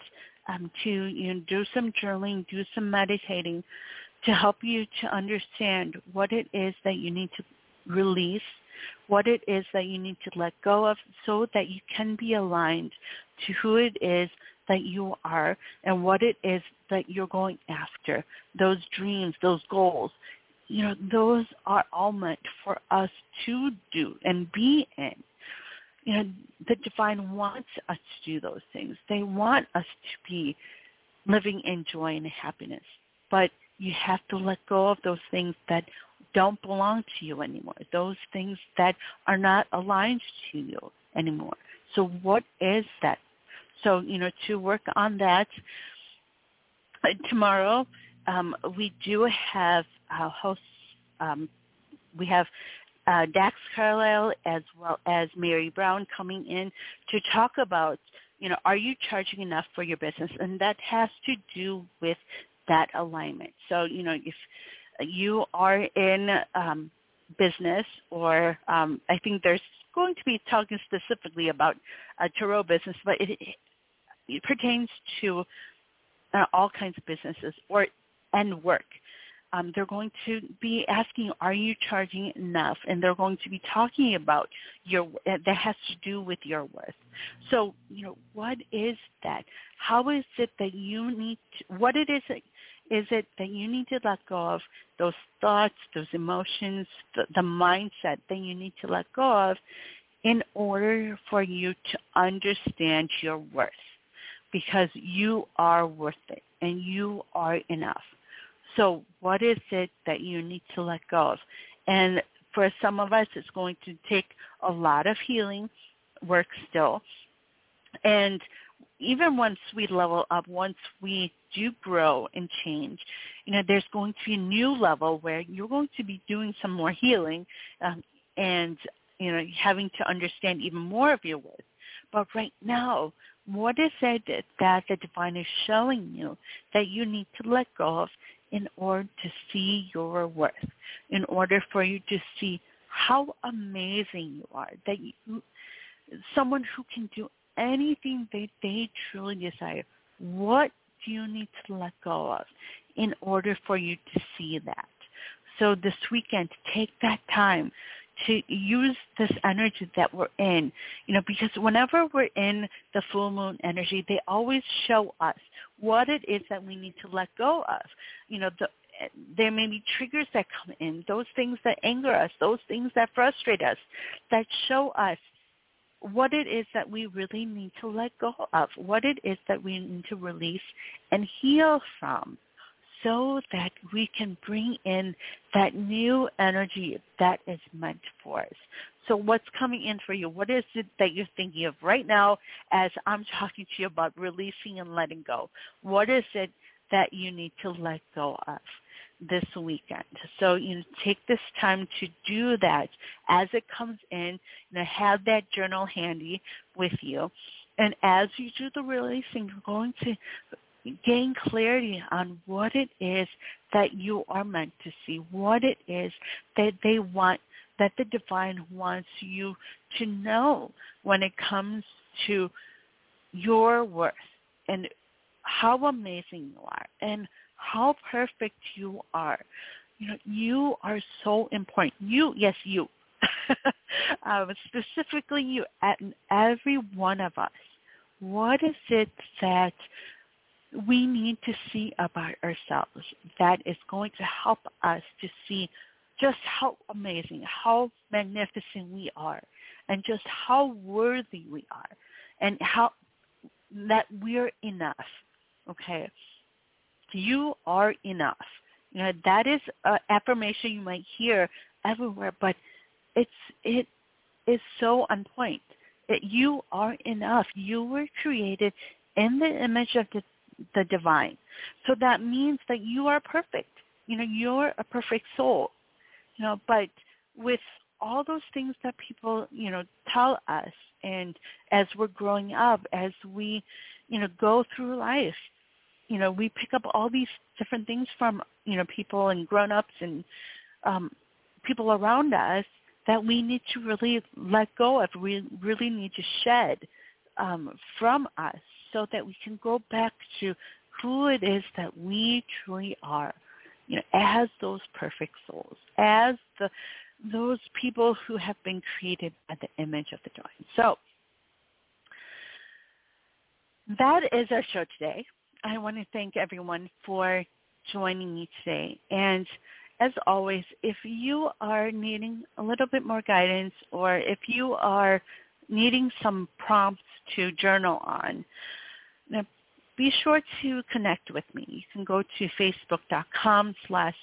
Um, to you know, do some journaling, do some meditating to help you to understand what it is that you need to release, what it is that you need to let go of so that you can be aligned to who it is that you are and what it is that you're going after, those dreams, those goals. You know, those are all meant for us to do and be in. You know, the divine wants us to do those things. They want us to be living in joy and happiness. But you have to let go of those things that don't belong to you anymore, those things that are not aligned to you anymore. So what is that? So, you know, to work on that, uh, tomorrow um, we do have uh, hosts, um, we have uh, Dax Carlyle as well as Mary Brown coming in to talk about, you know, are you charging enough for your business? And that has to do with that alignment. So, you know, if you are in um, business or um, I think there's going to be talking specifically about a tarot business, but it, it pertains to uh, all kinds of businesses or and work. Um, they're going to be asking, are you charging enough? And they're going to be talking about your that has to do with your worth. So, you know, what is that? How is it that you need to, what it is that is it that you need to let go of those thoughts, those emotions, the, the mindset that you need to let go of in order for you to understand your worth, because you are worth it and you are enough. So what is it that you need to let go of? And for some of us, it's going to take a lot of healing work still. And even once we level up, once we do grow and change, you know, there's going to be a new level where you're going to be doing some more healing um, and, you know, having to understand even more of your worth. But right now, what is it that the divine is showing you that you need to let go of in order to see your worth, in order for you to see how amazing you are, that you, someone who can do anything that they truly desire? What do you need to let go of in order for you to see that? So this weekend, take that time to use this energy that we're in, you know, because whenever we're in the full moon energy, they always show us what it is that we need to let go of. You know, the, there may be triggers that come in, those things that anger us, those things that frustrate us, that show us what it is that we really need to let go of, what it is that we need to release and heal from, so that we can bring in that new energy that is meant for us. So what's coming in for you? What is it that you're thinking of right now as I'm talking to you about releasing and letting go? What is it that you need to let go of this weekend? So, you know, take this time to do that as it comes in. You know, have that journal handy with you. And as you do the releasing, you're going to gain clarity on what it is that you are meant to see, what it is that they want, that the divine wants you to know when it comes to your worth and how amazing you are and how perfect you are. You know, you are so important. You, yes, you, um, specifically you, and every one of us. What is it that we need to see about ourselves that is going to help us to see just how amazing, how magnificent we are, and just how worthy we are, and how that we're enough, okay? You are enough. You know, that is an affirmation you might hear everywhere, but it's it is so on point. It, you are enough. You were created in the image of the the divine. So that means that you are perfect. You know, you're a perfect soul. You know, but with all those things that people, you know, tell us, and as we're growing up, as we, you know, go through life, you know, we pick up all these different things from, you know, people and grown-ups and um, people around us that we need to really let go of. We really need to shed um, from us, so that we can go back to who it is that we truly are, you know, as those perfect souls, as the those people who have been created by the image of the divine. So that is our show today. I want to thank everyone for joining me today. And as always, if you are needing a little bit more guidance, or if you are needing some prompts to journal on, now, be sure to connect with me. You can go to facebook dot com slash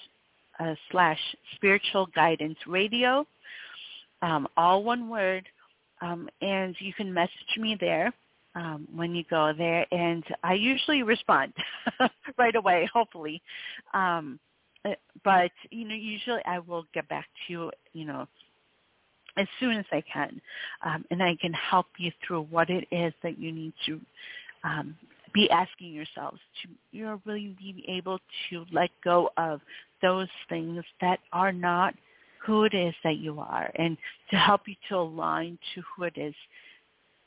uh, slash Spiritual Guidance Radio, um, all one word, um, and you can message me there um, when you go there, and I usually respond right away, hopefully. Um, but, you know, usually I will get back to you, you know, as soon as I can, um, and I can help you through what it is that you need to um, be asking yourselves to, you know, really be able to let go of those things that are not who it is that you are, and to help you to align to who it is,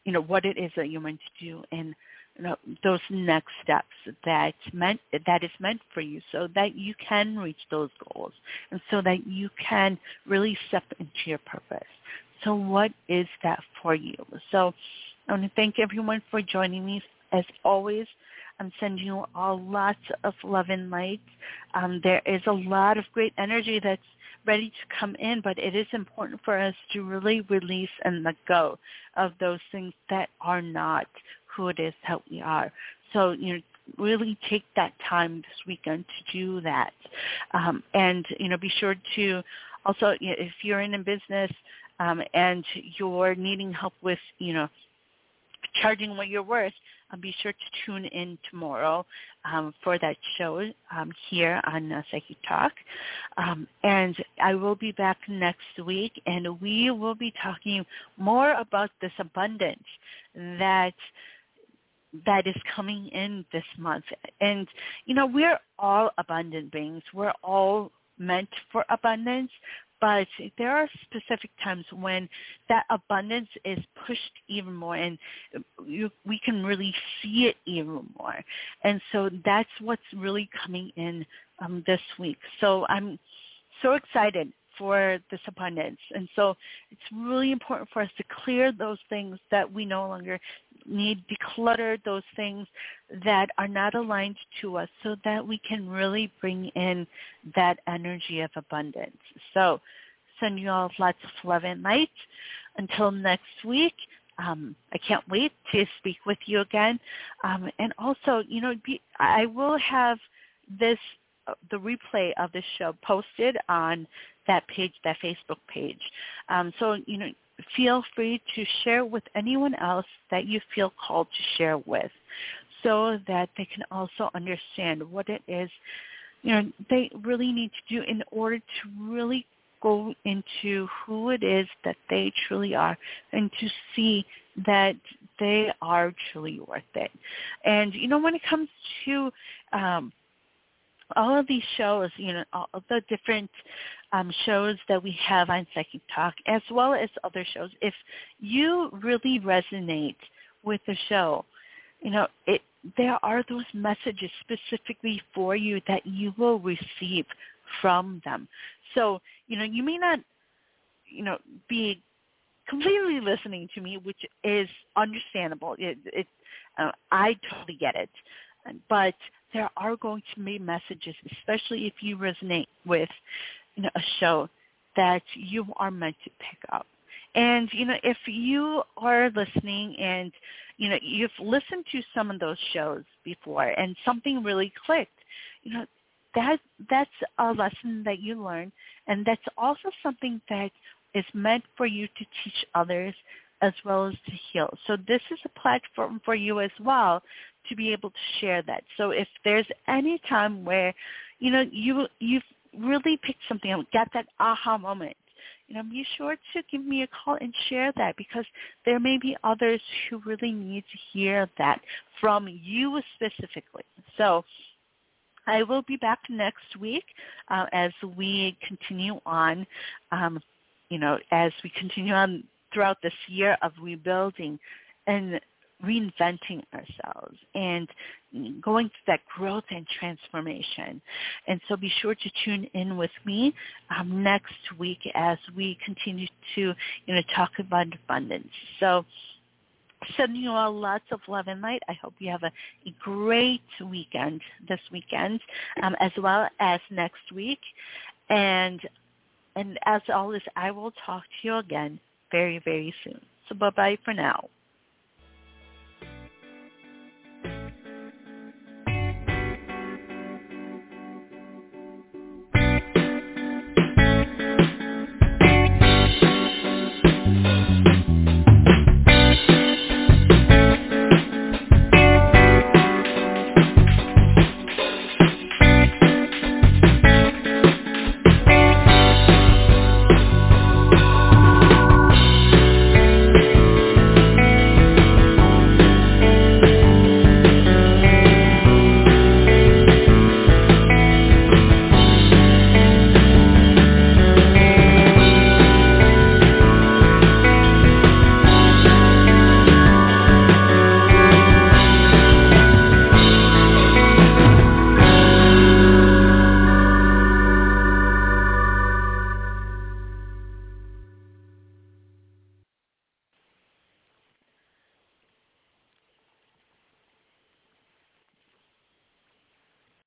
you know, what it is that you're meant to do, and you know, those next steps that meant that is meant for you, so that you can reach those goals, and so that you can really step into your purpose. So, what is that for you? So, I want to thank everyone for joining me. As always, I'm sending you all lots of love and light. Um, there is a lot of great energy that's ready to come in, but it is important for us to really release and let go of those things that are not who it is that we are. So, you know, really take that time this weekend to do that. Um, and, you know, be sure to also, you know, if you're in a business um, and you're needing help with, you know, charging what you're worth, um, be sure to tune in tomorrow um, for that show um, here on uh, Psychic Talk. Um, and I will be back next week, and we will be talking more about this abundance that that is coming in this month. And, you know, we're all abundant beings. We're all meant for abundance. But there are specific times when that abundance is pushed even more, and you, we can really see it even more. And so that's what's really coming in um, this week. So I'm so excited for this abundance. And so it's really important for us to clear those things that we no longer need, declutter those things that are not aligned to us, so that we can really bring in that energy of abundance. So send you all lots of love and light. Until next week, um, I can't wait to speak with you again. Um, and also, you know, be, I will have this the replay of this show posted on that page, that Facebook page. Um, so, you know, feel free to share with anyone else that you feel called to share with, so that they can also understand what it is, you know, they really need to do in order to really go into who it is that they truly are, and to see that they are truly worth it. And, you know, when it comes to, um, all of these shows, you know, all of the different um, shows that we have on Psychic Talk, as well as other shows, if you really resonate with the show, you know, it, there are those messages specifically for you that you will receive from them. So, you know, you may not, you know, be completely listening to me, which is understandable. It, it uh, I totally get it. But there are going to be messages, especially if you resonate with, you know, a show that you are meant to pick up. And, you know, if you are listening and, you know, you've listened to some of those shows before and something really clicked, you know, that that's a lesson that you learn. And that's also something that is meant for you to teach others, as well as to heal. So this is a platform for you as well to be able to share that. So if there's any time where, you know, you, you've really picked something up, got that aha moment, you know, be sure to give me a call and share that, because there may be others who really need to hear that from you specifically. So I will be back next week uh, as we continue on, um, you know, as we continue on throughout this year of rebuilding and reinventing ourselves and going through that growth and transformation. And so be sure to tune in with me um, next week as we continue to, you know, talk about abundance. So sending you all lots of love and light. I hope you have a, a great weekend this weekend um, as well as next week. And, and as always, I will talk to you again very, very soon. So bye-bye for now.